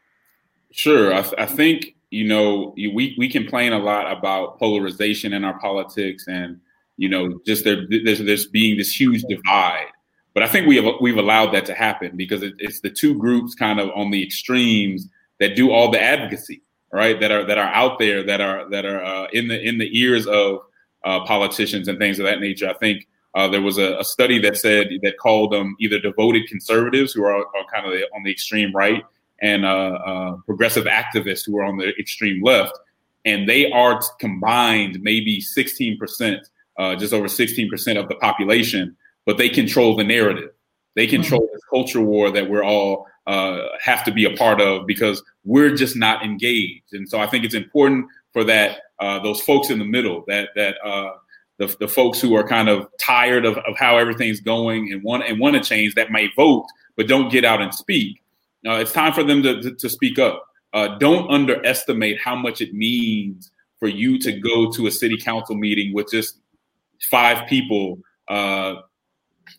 Sure. I, th- I think, you know, we, we complain a lot about polarization in our politics and you know, just there, there's there's being this huge divide. But I think we have we've allowed that to happen because it, it's the two groups kind of on the extremes that do all the advocacy, right? That are that are out there, that are that are uh, in the in the ears of uh, politicians and things of that nature. I think uh, there was a, a study that said that called them either devoted conservatives who are, are kind of on the extreme right, and uh, uh, progressive activists who are on the extreme left, and they are combined maybe sixteen percent. Uh, just over sixteen percent of the population, but they control the narrative. They control mm-hmm. this culture war that we're all uh, have to be a part of because we're just not engaged. And so I think it's important for that uh, those folks in the middle, that that uh, the the folks who are kind of tired of, of how everything's going and want and want to change, that may vote but don't get out and speak. Uh, it's time for them to to, to speak up. Uh, don't underestimate how much it means for you to go to a city council meeting with just five people, uh,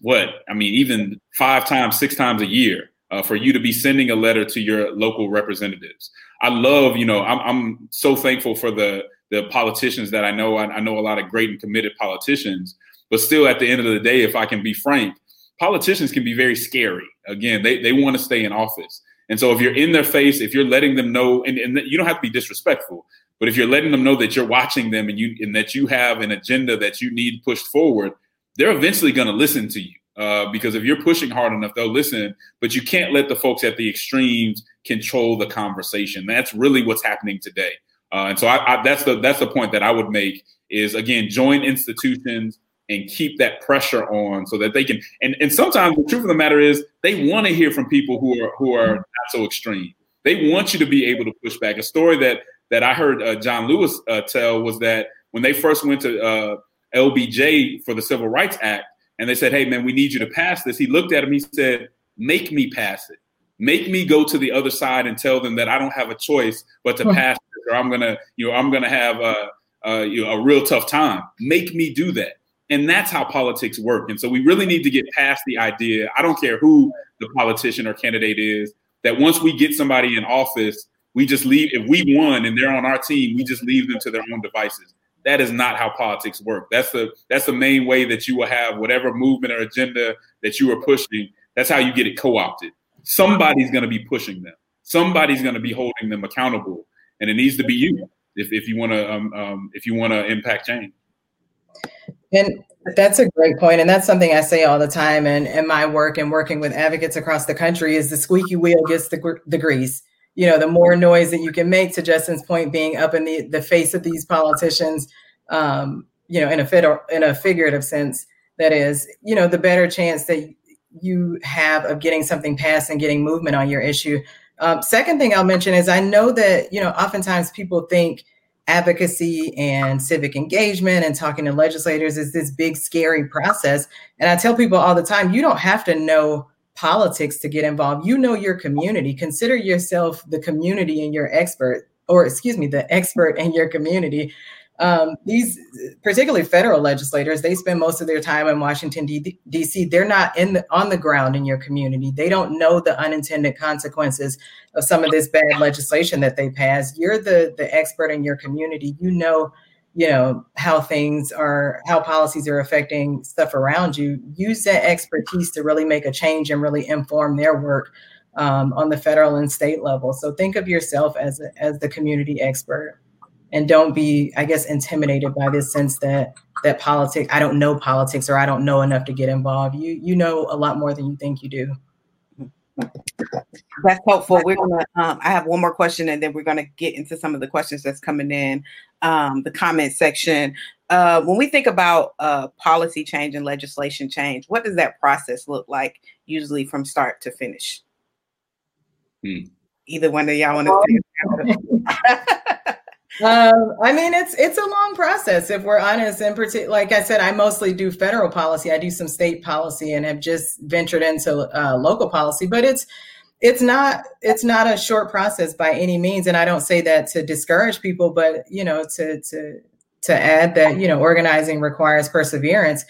what, I mean, even five times, six times a year uh, for you to be sending a letter to your local representatives. I love, you know, I'm, I'm so thankful for the the politicians that I know. I, I know a lot of great and committed politicians, but still at the end of the day, if I can be frank, politicians can be very scary. Again, they, they want to stay in office. And so if you're in their face, if you're letting them know, and, and you don't have to be disrespectful, but if you're letting them know that you're watching them and you and that you have an agenda that you need pushed forward, they're eventually going to listen to you uh, because if you're pushing hard enough, they'll listen. But you can't let the folks at the extremes control the conversation. That's really what's happening today. Uh, and so I, I, that's the that's the point that I would make is, again, join institutions and keep that pressure on so that they can. And, and sometimes the truth of the matter is they want to hear from people who are who are not so extreme. They want you to be able to push back. A story that. that I heard uh, John Lewis uh, tell was that when they first went to uh, L B J for the Civil Rights Act and they said, hey, man, we need you to pass this. He looked at him. He said, make me pass it. Make me go to the other side and tell them that I don't have a choice but to pass it, or I'm going to you know, I'm going to have a, a, you know, a real tough time. Make me do that. And that's how politics work. And so we really need to get past the idea. I don't care who the politician or candidate is, that once we get somebody in office, we just leave. If we won and they're on our team, we just leave them to their own devices. That is not how politics work. That's the that's the main way that you will have whatever movement or agenda that you are pushing. That's how you get it co-opted. Somebody's going to be pushing them. Somebody's going to be holding them accountable, and it needs to be you if if you want to um, um, if you want to impact change. And that's a great point. And that's something I say all the time. And in my work and working with advocates across the country is the squeaky wheel gets the, gr- the grease. You know, the more noise that you can make, to Justin's point, being up in the, the face of these politicians, um, you know, in a fit or in a figurative sense, that is, you know, the better chance that you have of getting something passed and getting movement on your issue. Um, second thing I'll mention is I know that, you know, oftentimes people think advocacy and civic engagement and talking to legislators is this big, scary process. And I tell people all the time, you don't have to know politics to get involved. You know your community. Consider yourself the community and your expert, or excuse me, the expert in your community. Um, these, particularly federal legislators, they spend most of their time in Washington, D C They're not in the, on the ground in your community. They don't know the unintended consequences of some of this bad legislation that they pass. You're the the expert in your community. You know, you know, how things are, how policies are affecting stuff around you. Use that expertise to really make a change and really inform their work um, on the federal and state level. So think of yourself as a, as the community expert, and don't be, I guess, intimidated by this sense that that politics, I don't know politics, or I don't know enough to get involved. You you know a lot more than you think you do. That's helpful. We're gonna. Um, I have one more question, and then we're gonna get into some of the questions that's coming in um, the comment section. Uh, when we think about uh, policy change and legislation change, what does that process look like usually from start to finish? Hmm. Either one of y'all want to. Um, I mean, it's it's a long process, if we're honest. In particular, like I said, I mostly do federal policy. I do some state policy and have just ventured into uh, local policy. But it's it's not it's not a short process by any means. And I don't say that to discourage people, but, you know, to to to add that, you know, organizing requires perseverance.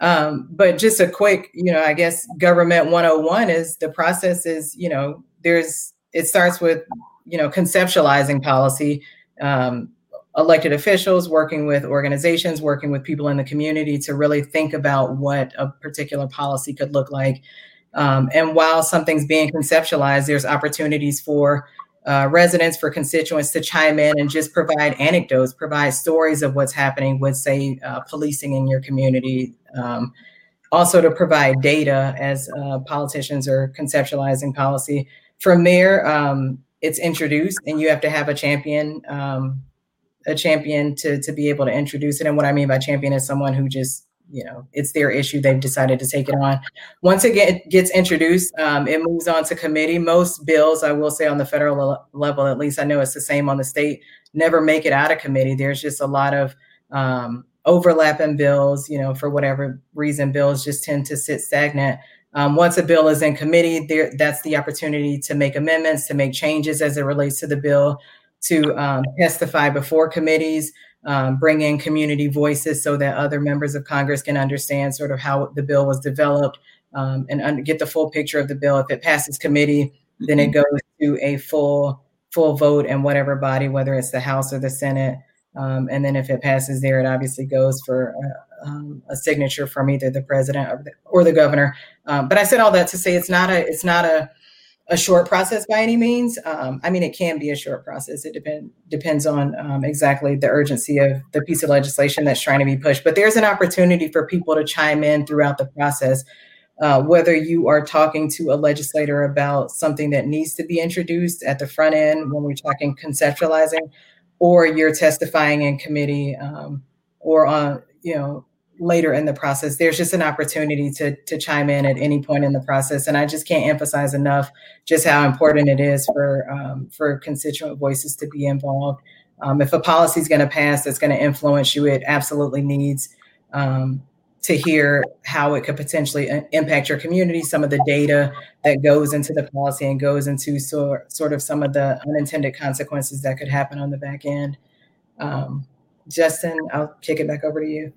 Um, but just a quick, you know, I guess government one oh one is the process is, you know, there's it starts with, you know, conceptualizing policy. Um, elected officials, working with organizations, working with people in the community to really think about what a particular policy could look like. Um, and while something's being conceptualized, there's opportunities for uh, residents, for constituents to chime in and just provide anecdotes, provide stories of what's happening with, say, uh, policing in your community. Um, also to provide data as uh, politicians are conceptualizing policy. From there, um, it's introduced and you have to have a champion, um, a champion to, to be able to introduce it. And what I mean by champion is someone who just, you know, it's their issue. They've decided to take it on. Once it get, gets introduced, um, it moves on to committee. Most bills, I will say on the federal level, at least I know it's the same on the state, never make it out of committee. There's just a lot of um, overlapping bills, you know, for whatever reason, bills just tend to sit stagnant. Um, once a bill is in committee, there, that's the opportunity to make amendments, to make changes as it relates to the bill, to um, testify before committees, Um, bring in community voices so that other members of Congress can understand sort of how the bill was developed um, and un- get the full picture of the bill. If it passes committee, then it goes to a full full vote in whatever body, whether it's the House or the Senate. Um, and then if it passes there, it obviously goes for uh, um, a signature from either the president or the, or the governor. Um, but I said all that to say it's not a it's not a a short process by any means. Um, I mean, it can be a short process. It depend, depends on um, exactly the urgency of the piece of legislation that's trying to be pushed. But there's an opportunity for people to chime in throughout the process, uh, whether you are talking to a legislator about something that needs to be introduced at the front end when we're talking conceptualizing, or you're testifying in committee um, or on, you know, later in the process. There's just an opportunity to to chime in at any point in the process. And I just can't emphasize enough just how important it is for um, for constituent voices to be involved. Um, if a policy is going to pass that's going to influence you, it absolutely needs um, to hear how it could potentially impact your community, some of the data that goes into the policy and goes into so, sort of some of the unintended consequences that could happen on the back end. Um, Justin, I'll kick it back over to you.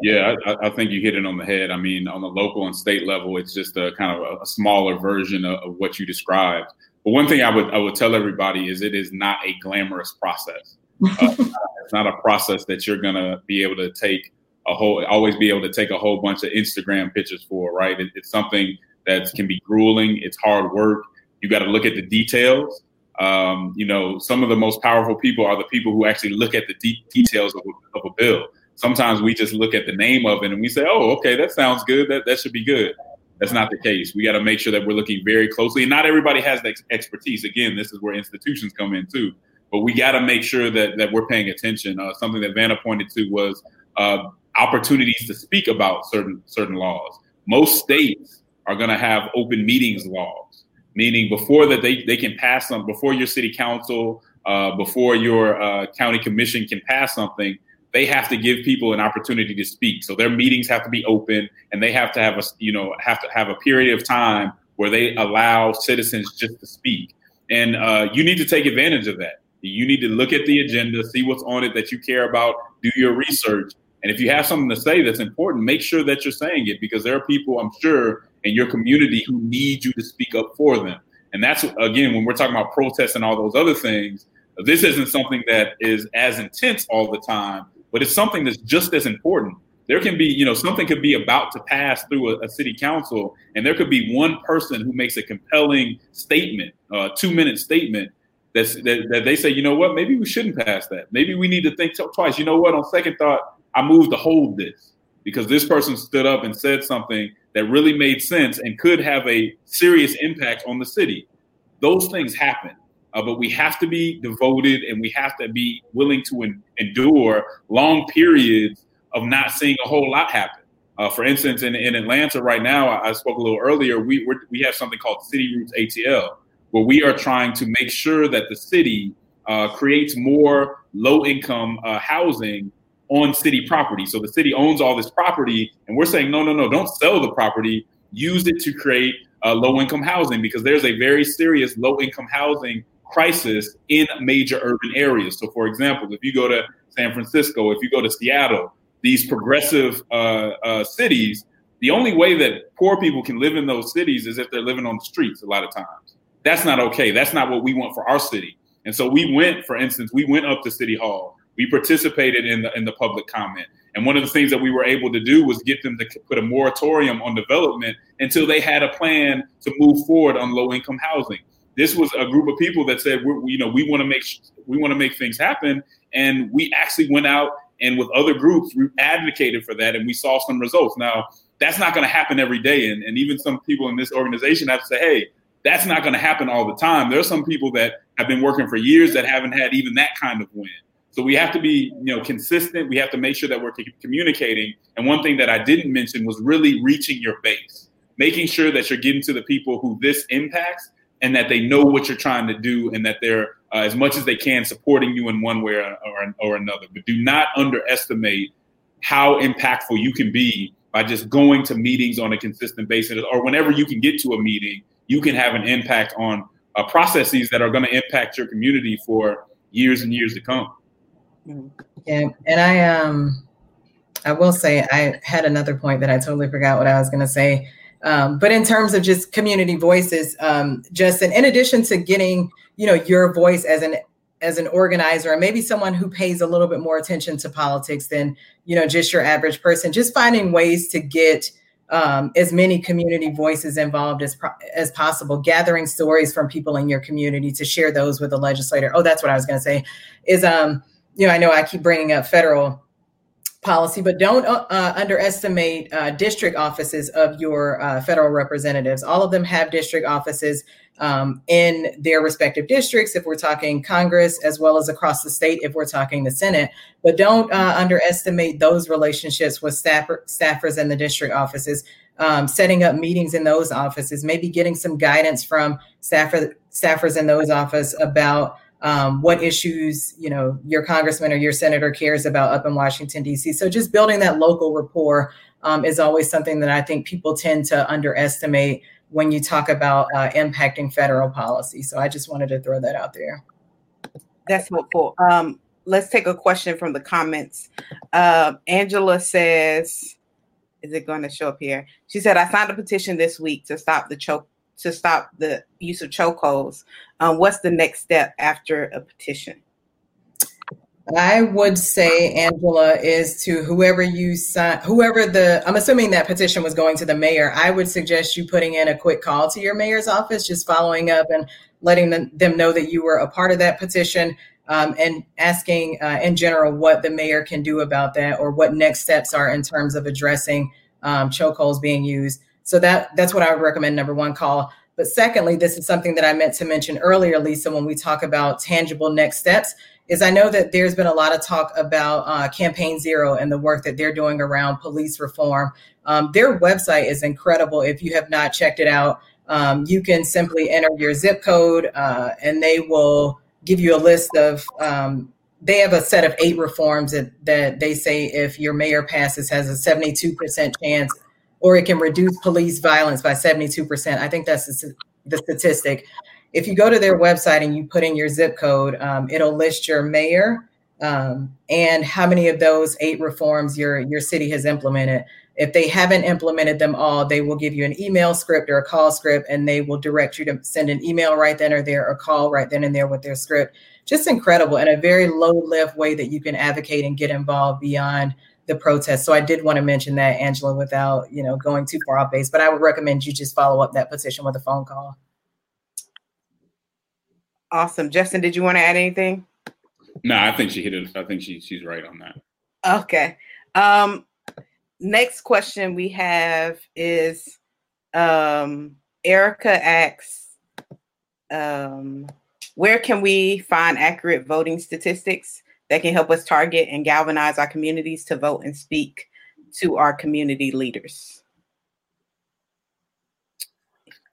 Yeah, I, I think you hit it on the head. I mean, on the local and state level, it's just a kind of a smaller version of, of what you described. But one thing I would I would tell everybody is it is not a glamorous process. Uh, it's not a process that you're going to be able to take a whole, always be able to take a whole bunch of Instagram pictures for, right? It, it's something that can be grueling. It's hard work. You got to look at the details. Um, you know, some of the most powerful people are the people who actually look at the de- details of, of a bill. Sometimes we just look at the name of it and we say, oh, okay, that sounds good. That that should be good. That's not the case. We got to make sure that we're looking very closely. And not everybody has the ex- expertise. Again, this is where institutions come in, too. But we got to make sure that, that we're paying attention. Uh, something that Vanna pointed to was uh, opportunities to speak about certain certain laws. Most states are going to have open meetings laws, meaning before that they, they can pass some, before your city council, uh, before your uh, county commission can pass something, they have to give people an opportunity to speak. So their meetings have to be open and they have to have a, you know, have to have a period of time where they allow citizens just to speak. And uh, you need to take advantage of that. You need to look at the agenda, see what's on it that you care about, do your research. And if you have something to say that's important, make sure that you're saying it, because there are people, I'm sure, in your community who need you to speak up for them. And that's, again, when we're talking about protests and all those other things, this isn't something that is as intense all the time, but it's something that's just as important. There can be, you know, something could be about to pass through a, a city council, and there could be one person who makes a compelling statement, a uh, two minute statement that's, that, that they say, you know what, maybe we shouldn't pass that. Maybe we need to think t- twice. You know what, on second thought, I move to hold this because this person stood up and said something that really made sense and could have a serious impact on the city. Those things happen. Uh, but we have to be devoted and we have to be willing to en- endure long periods of not seeing a whole lot happen. Uh, for instance, in, in Atlanta right now, I, I spoke a little earlier, we we're, we have something called City Roots A T L, where we are trying to make sure that the city uh, creates more low-income uh, housing on city property. So the city owns all this property and we're saying, no, no, no, don't sell the property. Use it to create uh, low-income housing, because there's a very serious low-income housing crisis in major urban areas. So, for example, if you go to San Francisco, if you go to Seattle, these progressive uh, uh, cities, the only way that poor people can live in those cities is if they're living on the streets a lot of times. That's not okay. That's not what we want for our city. And so we went, for instance, we went up to City Hall. We participated in the in the public comment. And one of the things that we were able to do was get them to put a moratorium on development until they had a plan to move forward on low income housing. This was a group of people that said, we're, you know, we want to make we want to make things happen. And we actually went out and with other groups, we advocated for that and we saw some results. Now, that's not going to happen every day. And, and even some people in this organization have to say, hey, that's not going to happen all the time. There are some people that have been working for years that haven't had even that kind of win. So we have to be, you know, consistent. We have to make sure that we're communicating. And one thing that I didn't mention was really reaching your base, making sure that you're getting to the people who this impacts and that they know what you're trying to do and that they're uh, as much as they can supporting you in one way or, or, or another. But do not underestimate how impactful you can be by just going to meetings on a consistent basis, or whenever you can get to a meeting, you can have an impact on uh, processes that are going to impact your community for years and years to come. Yeah, and I um, I will say I had another point that I totally forgot what I was going to say. Um, but in terms of just community voices, um, Justin, in addition to getting, you know, your voice as an as an organizer, and maybe someone who pays a little bit more attention to politics than, you know, just your average person, just finding ways to get um, as many community voices involved as as possible, gathering stories from people in your community to share those with the legislator. Oh, that's what I was going to say is, um, you know, I know I keep bringing up federal policy, but don't uh, underestimate uh, district offices of your uh, federal representatives. All of them have district offices um, in their respective districts, if we're talking Congress, as well as across the state, if we're talking the Senate. But don't uh, underestimate those relationships with staffer, staffers in the district offices, um, setting up meetings in those offices, maybe getting some guidance from staffer, staffers in those offices about Um, what issues, you know, your congressman or your senator cares about up in Washington, D C. So just building that local rapport um, is always something that I think people tend to underestimate when you talk about uh, impacting federal policy. So I just wanted to throw that out there. That's helpful. Um, let's take a question from the comments. Uh, Angela says, is it going to show up here? She said, I signed a petition this week to stop the choke. to stop the use of chokeholds. Um, what's the next step after a petition? I would say, Angela, is to whoever you sign, whoever the, I'm assuming that petition was going to the mayor. I would suggest you putting in a quick call to your mayor's office, just following up and letting them, them know that you were a part of that petition um, and asking uh, in general what the mayor can do about that or what next steps are in terms of addressing um, chokeholds being used. So that that's what I would recommend, number one, call. But secondly, this is something that I meant to mention earlier, Lisa, when we talk about tangible next steps, is I know that there's been a lot of talk about uh, Campaign Zero and the work that they're doing around police reform. Um, their website is incredible. If you have not checked it out, um, you can simply enter your zip code uh, and they will give you a list of um they have a set of eight reforms that, that they say if your mayor passes has a seventy-two percent chance, or it can reduce police violence by seventy-two percent. I think that's the statistic. If you go to their website and you put in your zip code, um, it'll list your mayor um, and how many of those eight reforms your, your city has implemented. If they haven't implemented them all, they will give you an email script or a call script, and they will direct you to send an email right then or there or call right then and there with their script. Just incredible, and a very low-lift way that you can advocate and get involved beyond the protest. So I did want to mention that, Angela, without, you know, going too far off base, but I would recommend you just follow up that petition with a phone call. Awesome. Justin, did you want to add anything? No, I think she hit it. I think she she's right on that. Okay. Um, next question we have is um, Erica asks, um, where can we find accurate voting statistics that can help us target and galvanize our communities to vote and speak to our community leaders?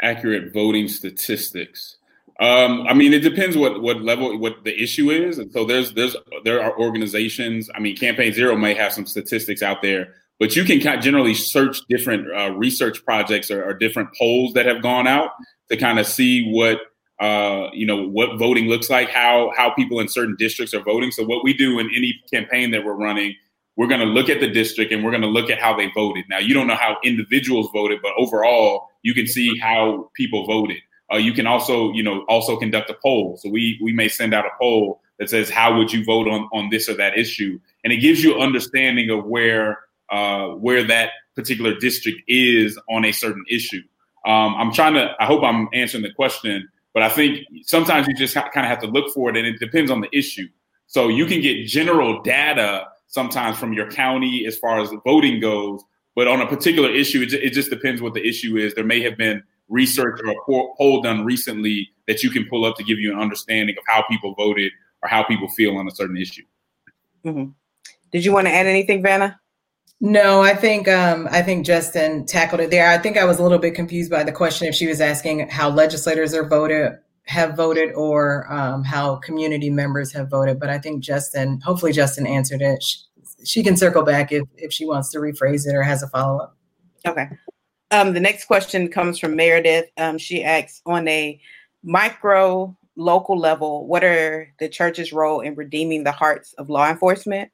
Accurate voting statistics. Um, I mean, it depends what what level, what the issue is. And so there's there's there are organizations. I mean, Campaign Zero may have some statistics out there, but you can kind of generally search different uh, research projects or, or different polls that have gone out to kind of see what Uh, you know, what voting looks like, how how people in certain districts are voting. So what we do in any campaign that we're running, we're going to look at the district and we're going to look at how they voted. Now, you don't know how individuals voted, but overall, you can see how people voted. Uh, you can also, you know, also conduct a poll. So we we may send out a poll that says, how would you vote on, on this or that issue? And it gives you an understanding of where uh, where that particular district is on a certain issue. Um, I'm trying to, I hope I'm answering the question, but I think sometimes you just ha- kind of have to look for it, and it depends on the issue. So you can get general data sometimes from your county as far as voting goes, but on a particular issue, it, it just depends what the issue is. There may have been research or a poll done recently that you can pull up to give you an understanding of how people voted or how people feel on a certain issue. Mm-hmm. Did you want to add anything, Vanna? No, I think um, I think Justin tackled it there. I think I was a little bit confused by the question if she was asking how legislators are voted, have voted, or um, how community members have voted. But I think Justin, hopefully Justin answered it. She, she can circle back if, if she wants to rephrase it or has a follow-up. Okay. Um, the next question comes from Meredith. Um, she asks, on a micro local level, what are the church's role in redeeming the hearts of law enforcement?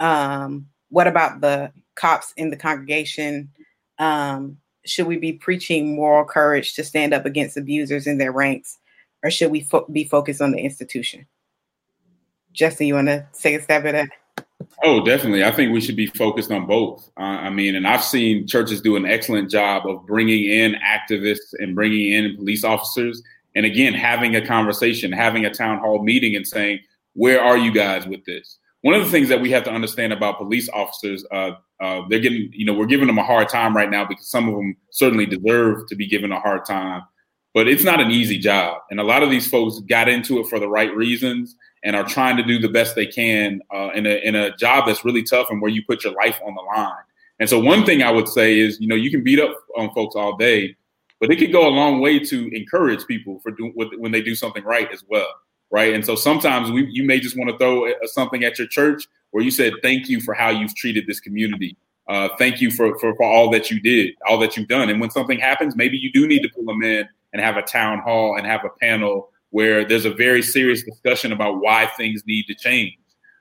Um, What about the cops in the congregation? Um, should we be preaching moral courage to stand up against abusers in their ranks, or should we fo- be focused on the institution? Justin, you want to take a stab at that? Oh, definitely. I think we should be focused on both. Uh, I mean, and I've seen churches do an excellent job of bringing in activists and bringing in police officers. And again, having a conversation, having a town hall meeting and saying, where are you guys with this? One of the things that we have to understand about police officers, uh, uh, they're getting, you know, we're giving them a hard time right now because some of them certainly deserve to be given a hard time, but it's not an easy job. And a lot of these folks got into it for the right reasons and are trying to do the best they can uh, in a in a job that's really tough and where you put your life on the line. And so one thing I would say is, you know, you can beat up on folks all day, but it could go a long way to encourage people for doing when they do something right as well. Right. And so sometimes we, you may just want to throw something at your church where you said, thank you for how you've treated this community. Uh, thank you for, for, for all that you did, all that you've done. And when something happens, maybe you do need to pull them in and have a town hall and have a panel where there's a very serious discussion about why things need to change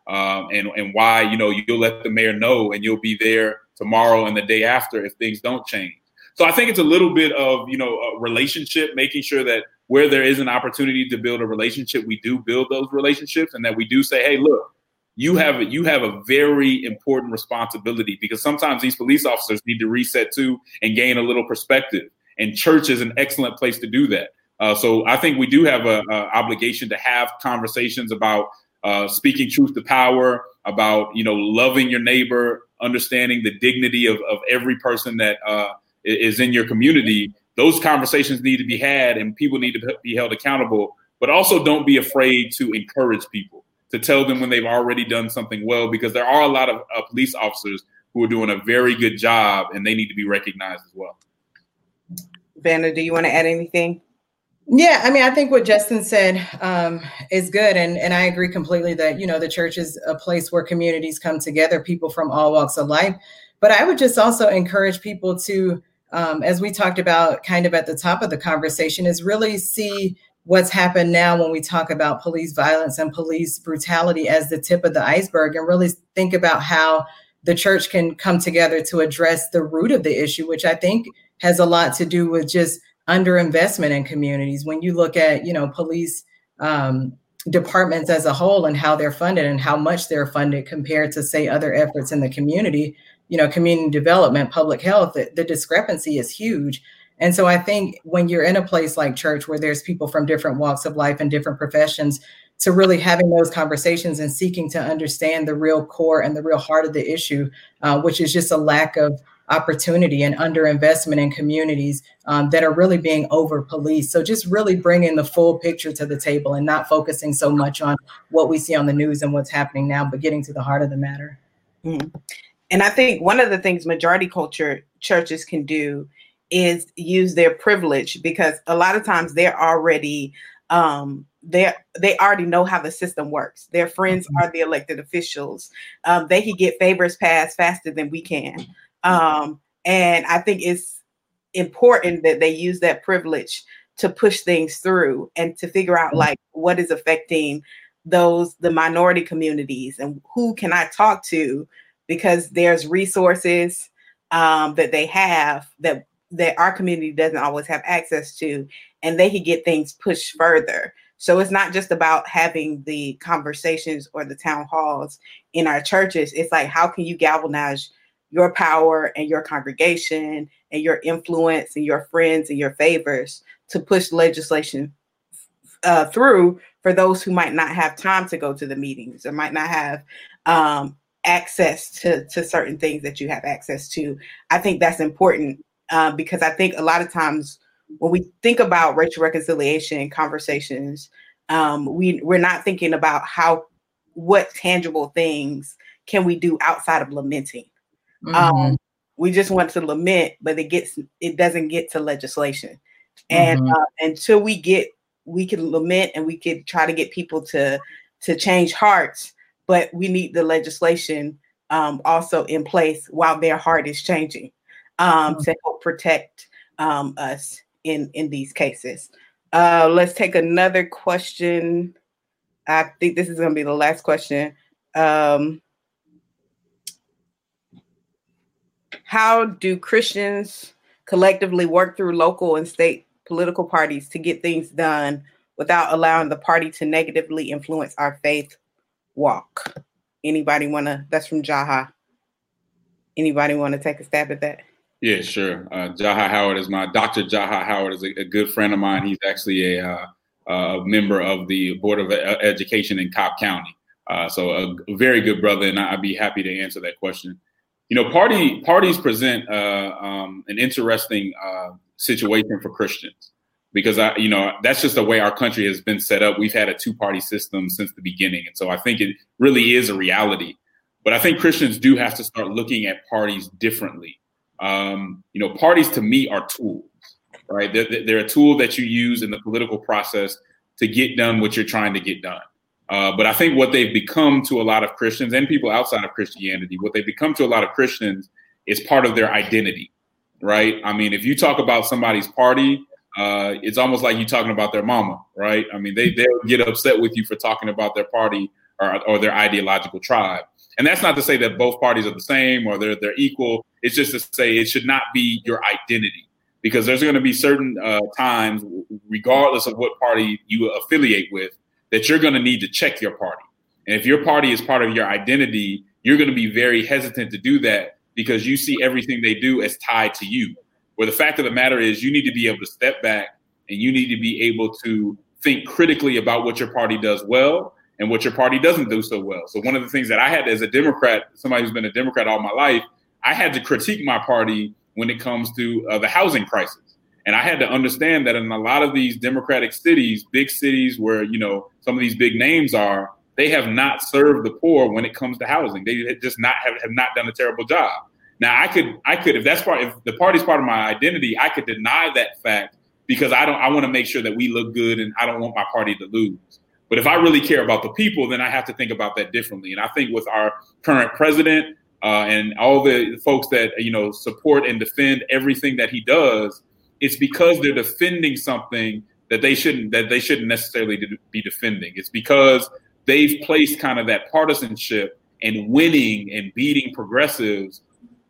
um, and, and why, you know, you'll let the mayor know and you'll be there tomorrow and the day after if things don't change. So I think it's a little bit of, you know, a relationship, making sure that where there is an opportunity to build a relationship, we do build those relationships, and that we do say, hey, look, you have a, you have a very important responsibility, because sometimes these police officers need to reset too and gain a little perspective. And church is an excellent place to do that. Uh, so I think we do have a, a obligation to have conversations about uh, speaking truth to power, about, you know, loving your neighbor, understanding the dignity of, of every person that uh, is in your community. Those conversations need to be had and people need to be held accountable, but also don't be afraid to encourage people, to tell them when they've already done something well, because there are a lot of uh, police officers who are doing a very good job and they need to be recognized as well. Vanna, do you want to add anything? Yeah, I mean, I think what Justin said um, is good. And, and I agree completely that, you know, the church is a place where communities come together, people from all walks of life. But I would just also encourage people to, Um, as we talked about kind of at the top of the conversation, is really see what's happened now when we talk about police violence and police brutality as the tip of the iceberg, and really think about how the church can come together to address the root of the issue, which I think has a lot to do with just underinvestment in communities. When you look at, you know, police um, departments as a whole and how they're funded and how much they're funded compared to, say, other efforts in the community, you know, community development, public health, the, the discrepancy is huge. And so I think when you're in a place like church where there's people from different walks of life and different professions, to really having those conversations and seeking to understand the real core and the real heart of the issue, uh, which is just a lack of opportunity and underinvestment in communities um, that are really being over policed. So just really bringing the full picture to the table and not focusing so much on what we see on the news and what's happening now, but getting to the heart of the matter. Mm-hmm. And I think one of the things majority culture churches can do is use their privilege, because a lot of times they're already um, they they already know how the system works. Their friends are the elected officials. Um, they can get favors passed faster than we can. Um, and I think it's important that they use that privilege to push things through and to figure out, like, what is affecting those the minority communities and who can I talk to, because there's resources um, that they have that, that our community doesn't always have access to, and they can get things pushed further. So it's not just about having the conversations or the town halls in our churches. It's like, how can you galvanize your power and your congregation and your influence and your friends and your favors to push legislation uh, through for those who might not have time to go to the meetings or might not have um, access to, to certain things that you have access to. I think that's important uh, because I think a lot of times when we think about racial reconciliation conversations, um, we, we're not thinking about how, what tangible things can we do outside of lamenting. Mm-hmm. Um, we just want to lament, but it gets it doesn't get to legislation. And mm-hmm. uh, until we get, we can lament and we can try to get people to to change hearts, but we need the legislation um, also in place while their heart is changing um, mm-hmm. to help protect um, us in in these cases. Uh, let's take another question. I think this is going to be the last question. Um, How do Christians collectively work through local and state political parties to get things done without allowing the party to negatively influence our faith walk? Anybody want to, that's from Jaha. Anybody want to take a stab at that? Yeah, sure. Uh, Jaha Howard is my, Doctor Jaha Howard is a, a good friend of mine. He's actually a, uh, a member of the Board of Education in Cobb County. Uh, so a very good brother, and I'd be happy to answer that question. You know, party parties present uh, um, an interesting uh, situation for Christians because, I, you know, that's just the way our country has been set up. We've had a two party system since the beginning. And so I think it really is a reality. But I think Christians do have to start looking at parties differently. Um, you know, parties to me are tools, right? They're, they're a tool that you use in the political process to get done what you're trying to get done. Uh, but I think what they've become to a lot of Christians and people outside of Christianity, what they've become to a lot of Christians is part of their identity, right? I mean, if you talk about somebody's party, uh, it's almost like you're talking about their mama, right? I mean, they they'll get upset with you for talking about their party or, or their ideological tribe. And that's not to say that both parties are the same or they're, they're equal. It's just to say it should not be your identity, because there's going to be certain uh, times, regardless of what party you affiliate with, that you're going to need to check your party. And if your party is part of your identity, you're going to be very hesitant to do that because you see everything they do as tied to you. Where the fact of the matter is you need to be able to step back and you need to be able to think critically about what your party does well and what your party doesn't do so well. So one of the things that I had as a Democrat, somebody who's been a Democrat all my life, I had to critique my party when it comes to uh, the housing crisis. And I had to understand that in a lot of these Democratic cities, big cities where, you know, some of these big names are, they have not served the poor when it comes to housing. They just not have, have not done a terrible job. Now, I could I could if that's part if the party's part of my identity, I could deny that fact because I don't I want to make sure that we look good and I don't want my party to lose. But if I really care about the people, then I have to think about that differently. And I think with our current president uh, and all the folks that, you know, support and defend everything that he does, it's because they're defending something that they shouldn't that they shouldn't necessarily be defending. It's because they've placed kind of that partisanship and winning and beating progressives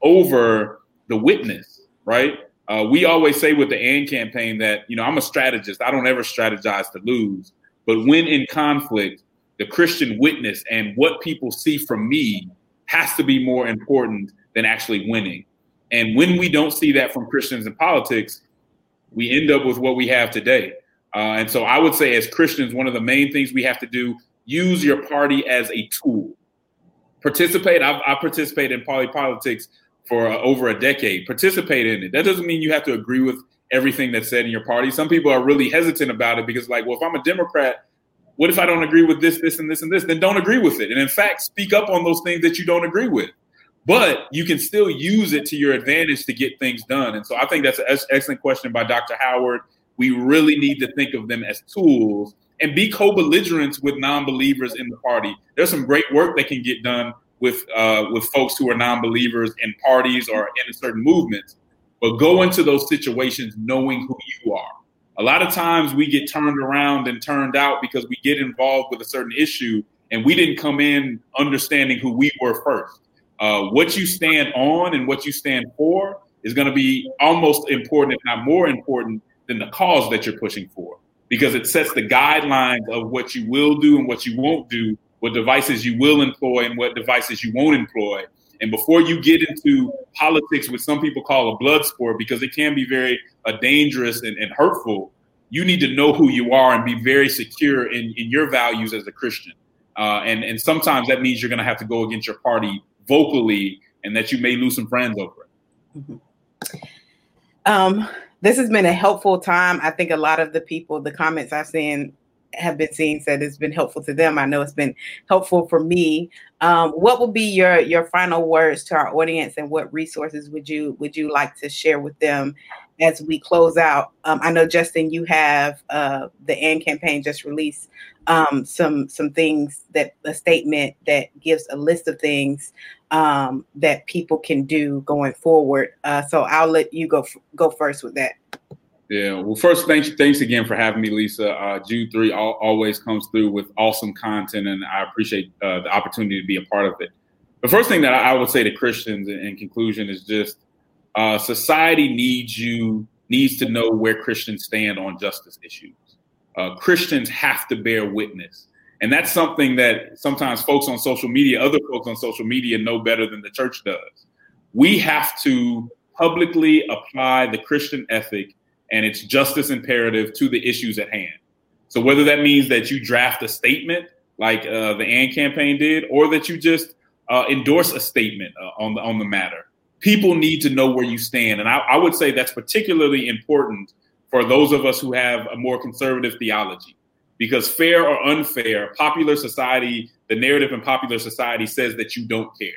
over the witness, right? Uh, we always say with the AND campaign that, you know, I'm a strategist. I don't ever strategize to lose. But when in conflict, the Christian witness and what people see from me has to be more important than actually winning. And when we don't see that from Christians in politics, we end up with what we have today. Uh, and so I would say as Christians, one of the main things we have to do, use your party as a tool. Participate. I've, I participate in party politics for uh, over a decade. Participate in it. That doesn't mean you have to agree with everything that's said in your party. Some people are really hesitant about it because like, well, if I'm a Democrat, what if I don't agree with this, this, and this, and this? Then don't agree with it. And in fact, speak up on those things that you don't agree with. But you can still use it to your advantage to get things done. And so I think that's an excellent question by Doctor Howard. We really need to think of them as tools and be co-belligerents with non-believers in the party. There's some great work that can get done with uh, with folks who are non-believers in parties or in a certain movement. But go into those situations knowing who you are. A lot of times we get turned around and turned out because we get involved with a certain issue and we didn't come in understanding who we were first. Uh, what you stand on and what you stand for is going to be almost important, if not more important, than the cause that you're pushing for. because it sets the guidelines of what you will do and what you won't do, what devices you will employ and what devices you won't employ. And before you get into politics, which some people call a blood sport, because it can be very uh, dangerous and, and hurtful, you need to know who you are and be very secure in, in your values as a Christian. Uh, and, and sometimes that means you're going to have to go against your party vocally, and that you may lose some friends over it. Mm-hmm. Um, this has been a helpful time. I think a lot of the people, the comments I've seen, have been seeing said it's been helpful to them. I know it's been helpful for me. Um, what will be your your final words to our audience, and what resources would you would you like to share with them as we close out? Um, I know, Justin, you have uh, the AND Campaign just released um, some some things, that a statement that gives a list of things um, that people can do going forward. Uh, so I'll let you go go first with that. Yeah. Well, first, thanks, thanks again for having me, Lisa. Uh, Jude three al- always comes through with awesome content, and I appreciate uh, the opportunity to be a part of it. The first thing that I would say to Christians in, in conclusion is just uh, society needs you, needs to know where Christians stand on justice issues. Uh, Christians have to bear witness. And that's something that sometimes folks on social media, other folks on social media know better than the church does. We have to publicly apply the Christian ethic and its justice imperative to the issues at hand. So whether that means that you draft a statement like uh, the AND Campaign did, or that you just uh, endorse a statement uh, on the on the matter, people need to know where you stand. And I, I would say that's particularly important for those of us who have a more conservative theology, because fair or unfair, popular society, the narrative in popular society says that you don't care.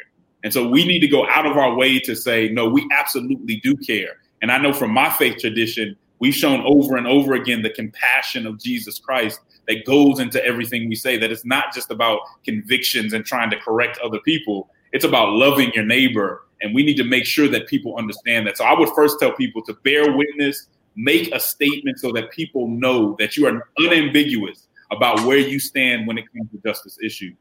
And so we need to go out of our way to say, no, we absolutely do care. And I know from my faith tradition, we've shown over and over again the compassion of Jesus Christ that goes into everything we say, that it's not just about convictions and trying to correct other people. It's about loving your neighbor. And we need to make sure that people understand that. So I would first tell people to bear witness, make a statement so that people know that you are unambiguous about where you stand when it comes to justice issues.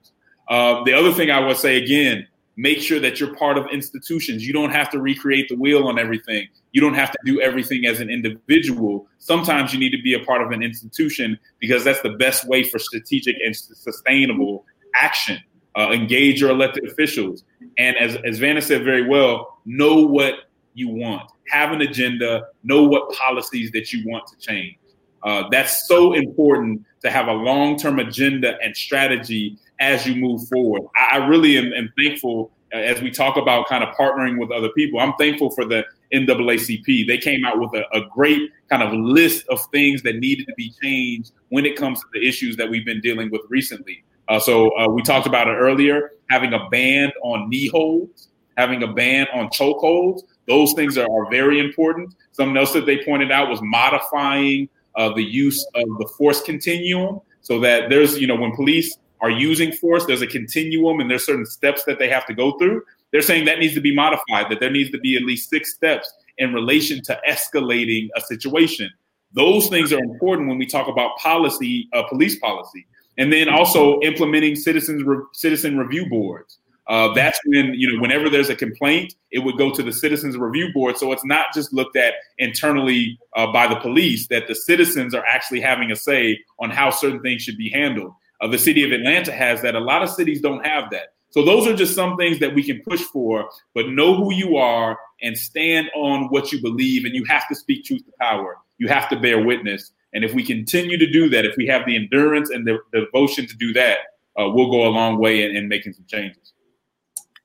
Uh, the other thing I would say, again, make sure that you're part of institutions. You don't have to recreate the wheel on everything. You don't have to do everything as an individual. Sometimes you need to be a part of an institution, because that's the best way for strategic and sustainable action. Uh, engage your elected officials. And as, as Vanna said very well, know what you want. Have an agenda. Know what policies that you want to change. Uh, that's so important, to have a long-term agenda and strategy as you move forward. I, I really am, am thankful, uh, as we talk about kind of partnering with other people, I'm thankful for the N double A C P. They came out with a, a great kind of list of things that needed to be changed when it comes to the issues that we've been dealing with recently. Uh, so uh, we talked about it earlier, having a ban on knee holds, having a ban on choke holds. Those things are, are very important. Something else that they pointed out was modifying Uh, the use of the force continuum, so that there's, you know, when police are using force, there's a continuum and there's certain steps that they have to go through. They're saying that needs to be modified, that there needs to be at least six steps in relation to escalating a situation. Those things are important when we talk about policy, uh, police policy, and then also implementing citizens re- citizen review boards. Uh, that's when, you know, whenever there's a complaint, it would go to the Citizens Review Board. So it's not just looked at internally uh, by the police, that the citizens are actually having a say on how certain things should be handled. Uh, the city of Atlanta has that. A lot of cities don't have that. So those are just some things that we can push for, but know who you are and stand on what you believe. And you have to speak truth to power. You have to bear witness. And if we continue to do that, if we have the endurance and the, the devotion to do that, uh, we'll go a long way in, in making some changes.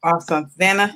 Awesome. Vanna?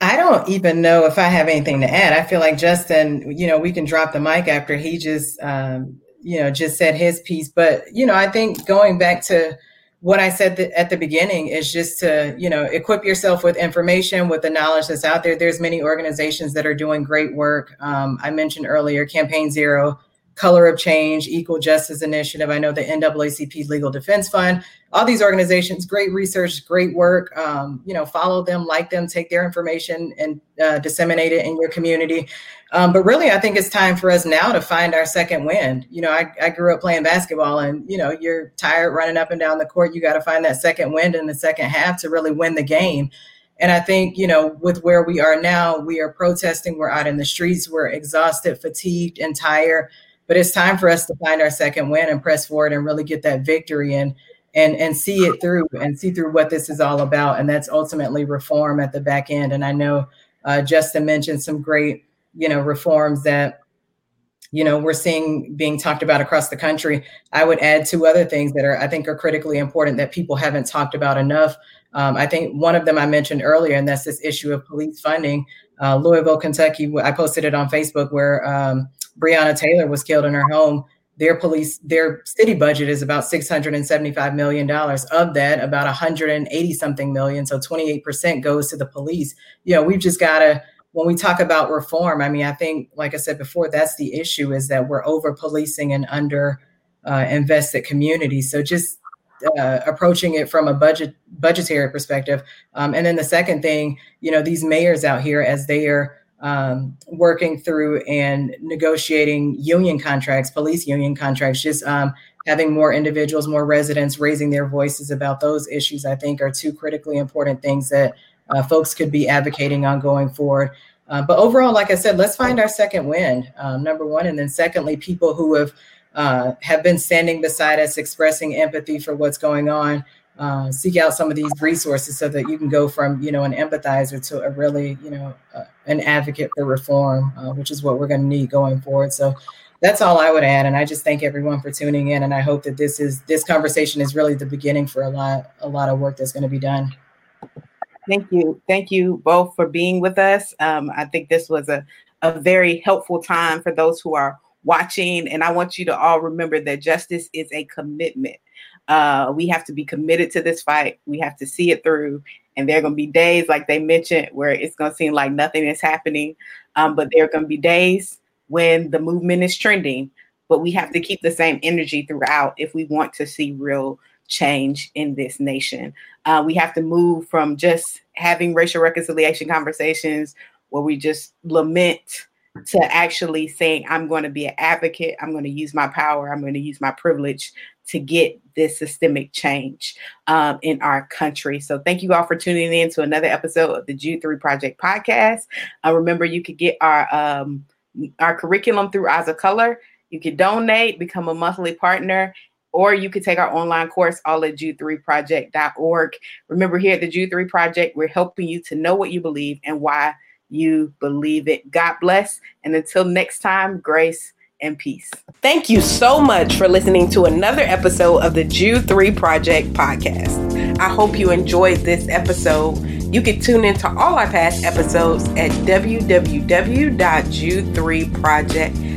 I don't even know if I have anything to add. I feel like Justin, you know, we can drop the mic after he just, um, you know, just said his piece. But, you know, I think going back to what I said th- at the beginning is just to, you know, equip yourself with information, with the knowledge that's out there. There's many organizations that are doing great work. Um, I mentioned earlier, Campaign Zero, Color of Change, Equal Justice Initiative. I know the N double A C P Legal Defense Fund, all these organizations, great research, great work. Um, you know, follow them, like them, take their information and uh, disseminate it in your community. Um, but really, I think it's time for us now to find our second wind. You know, I, I grew up playing basketball, and, you know, you're tired running up and down the court. You got to find that second wind in the second half to really win the game. And I think, you know, with where we are now, we are protesting. We're out in the streets. We're exhausted, fatigued, and tired. But it's time for us to find our second win and press forward and really get that victory and and and see it through and see through what this is all about. And that's ultimately reform at the back end. And I know uh, Justin mentioned some great, you know, reforms that, you know, we're seeing being talked about across the country. I would add two other things that are, I think, are critically important that people haven't talked about enough. Um, I think one of them I mentioned earlier, and that's this issue of police funding. Uh, Louisville, Kentucky, I posted it on Facebook where um, Breonna Taylor was killed in her home. Their police, their city budget is about six hundred seventy-five million dollars. Of that, about one hundred eighty something million. So twenty-eight percent goes to the police. You know, we've just got to, when we talk about reform, I mean, I think, like I said before, that's the issue, is that we're over policing and under uh, invested communities. So just uh, approaching it from a budget budgetary perspective. Um, and then the second thing, you know, these mayors out here, as they are um, working through and negotiating union contracts, police union contracts, just um, having more individuals, more residents raising their voices about those issues, I think are two critically important things that Uh, folks could be advocating on going forward. Uh, but overall, like I said, let's find our second win, um, number one. And then secondly, people who have uh, have been standing beside us, expressing empathy for what's going on, uh, seek out some of these resources so that you can go from, you know, an empathizer to a really, you know, uh, an advocate for reform, uh, which is what we're going to need going forward. So that's all I would add. And I just thank everyone for tuning in. And I hope that this is this conversation is really the beginning for a lot, a lot of work that's going to be done. Thank you. Thank you both for being with us. Um, I think this was a, a very helpful time for those who are watching. And I want you to all remember that justice is a commitment. Uh, we have to be committed to this fight. We have to see it through. And there are going to be days, like they mentioned, where it's going to seem like nothing is happening. Um, but there are going to be days when the movement is trending. But we have to keep the same energy throughout if we want to see real change in this nation. Uh, we have to move from just having racial reconciliation conversations where we just lament to actually saying, I'm going to be an advocate. I'm going to use my power. I'm going to use my privilege to get this systemic change um, in our country. So thank you all for tuning in to another episode of the Jude three Project podcast. Uh, remember, you could get our, um, our curriculum through Eyes of Color. You could donate, become a monthly partner, or you could take our online course, all at Jude three project dot org. Remember, here at the Jude three Project, we're helping you to know what you believe and why you believe it. God bless. And until next time, grace and peace. Thank you so much for listening to another episode of the Jude three Project podcast. I hope you enjoyed this episode. You can tune into all our past episodes at w w w dot jude three project dot org.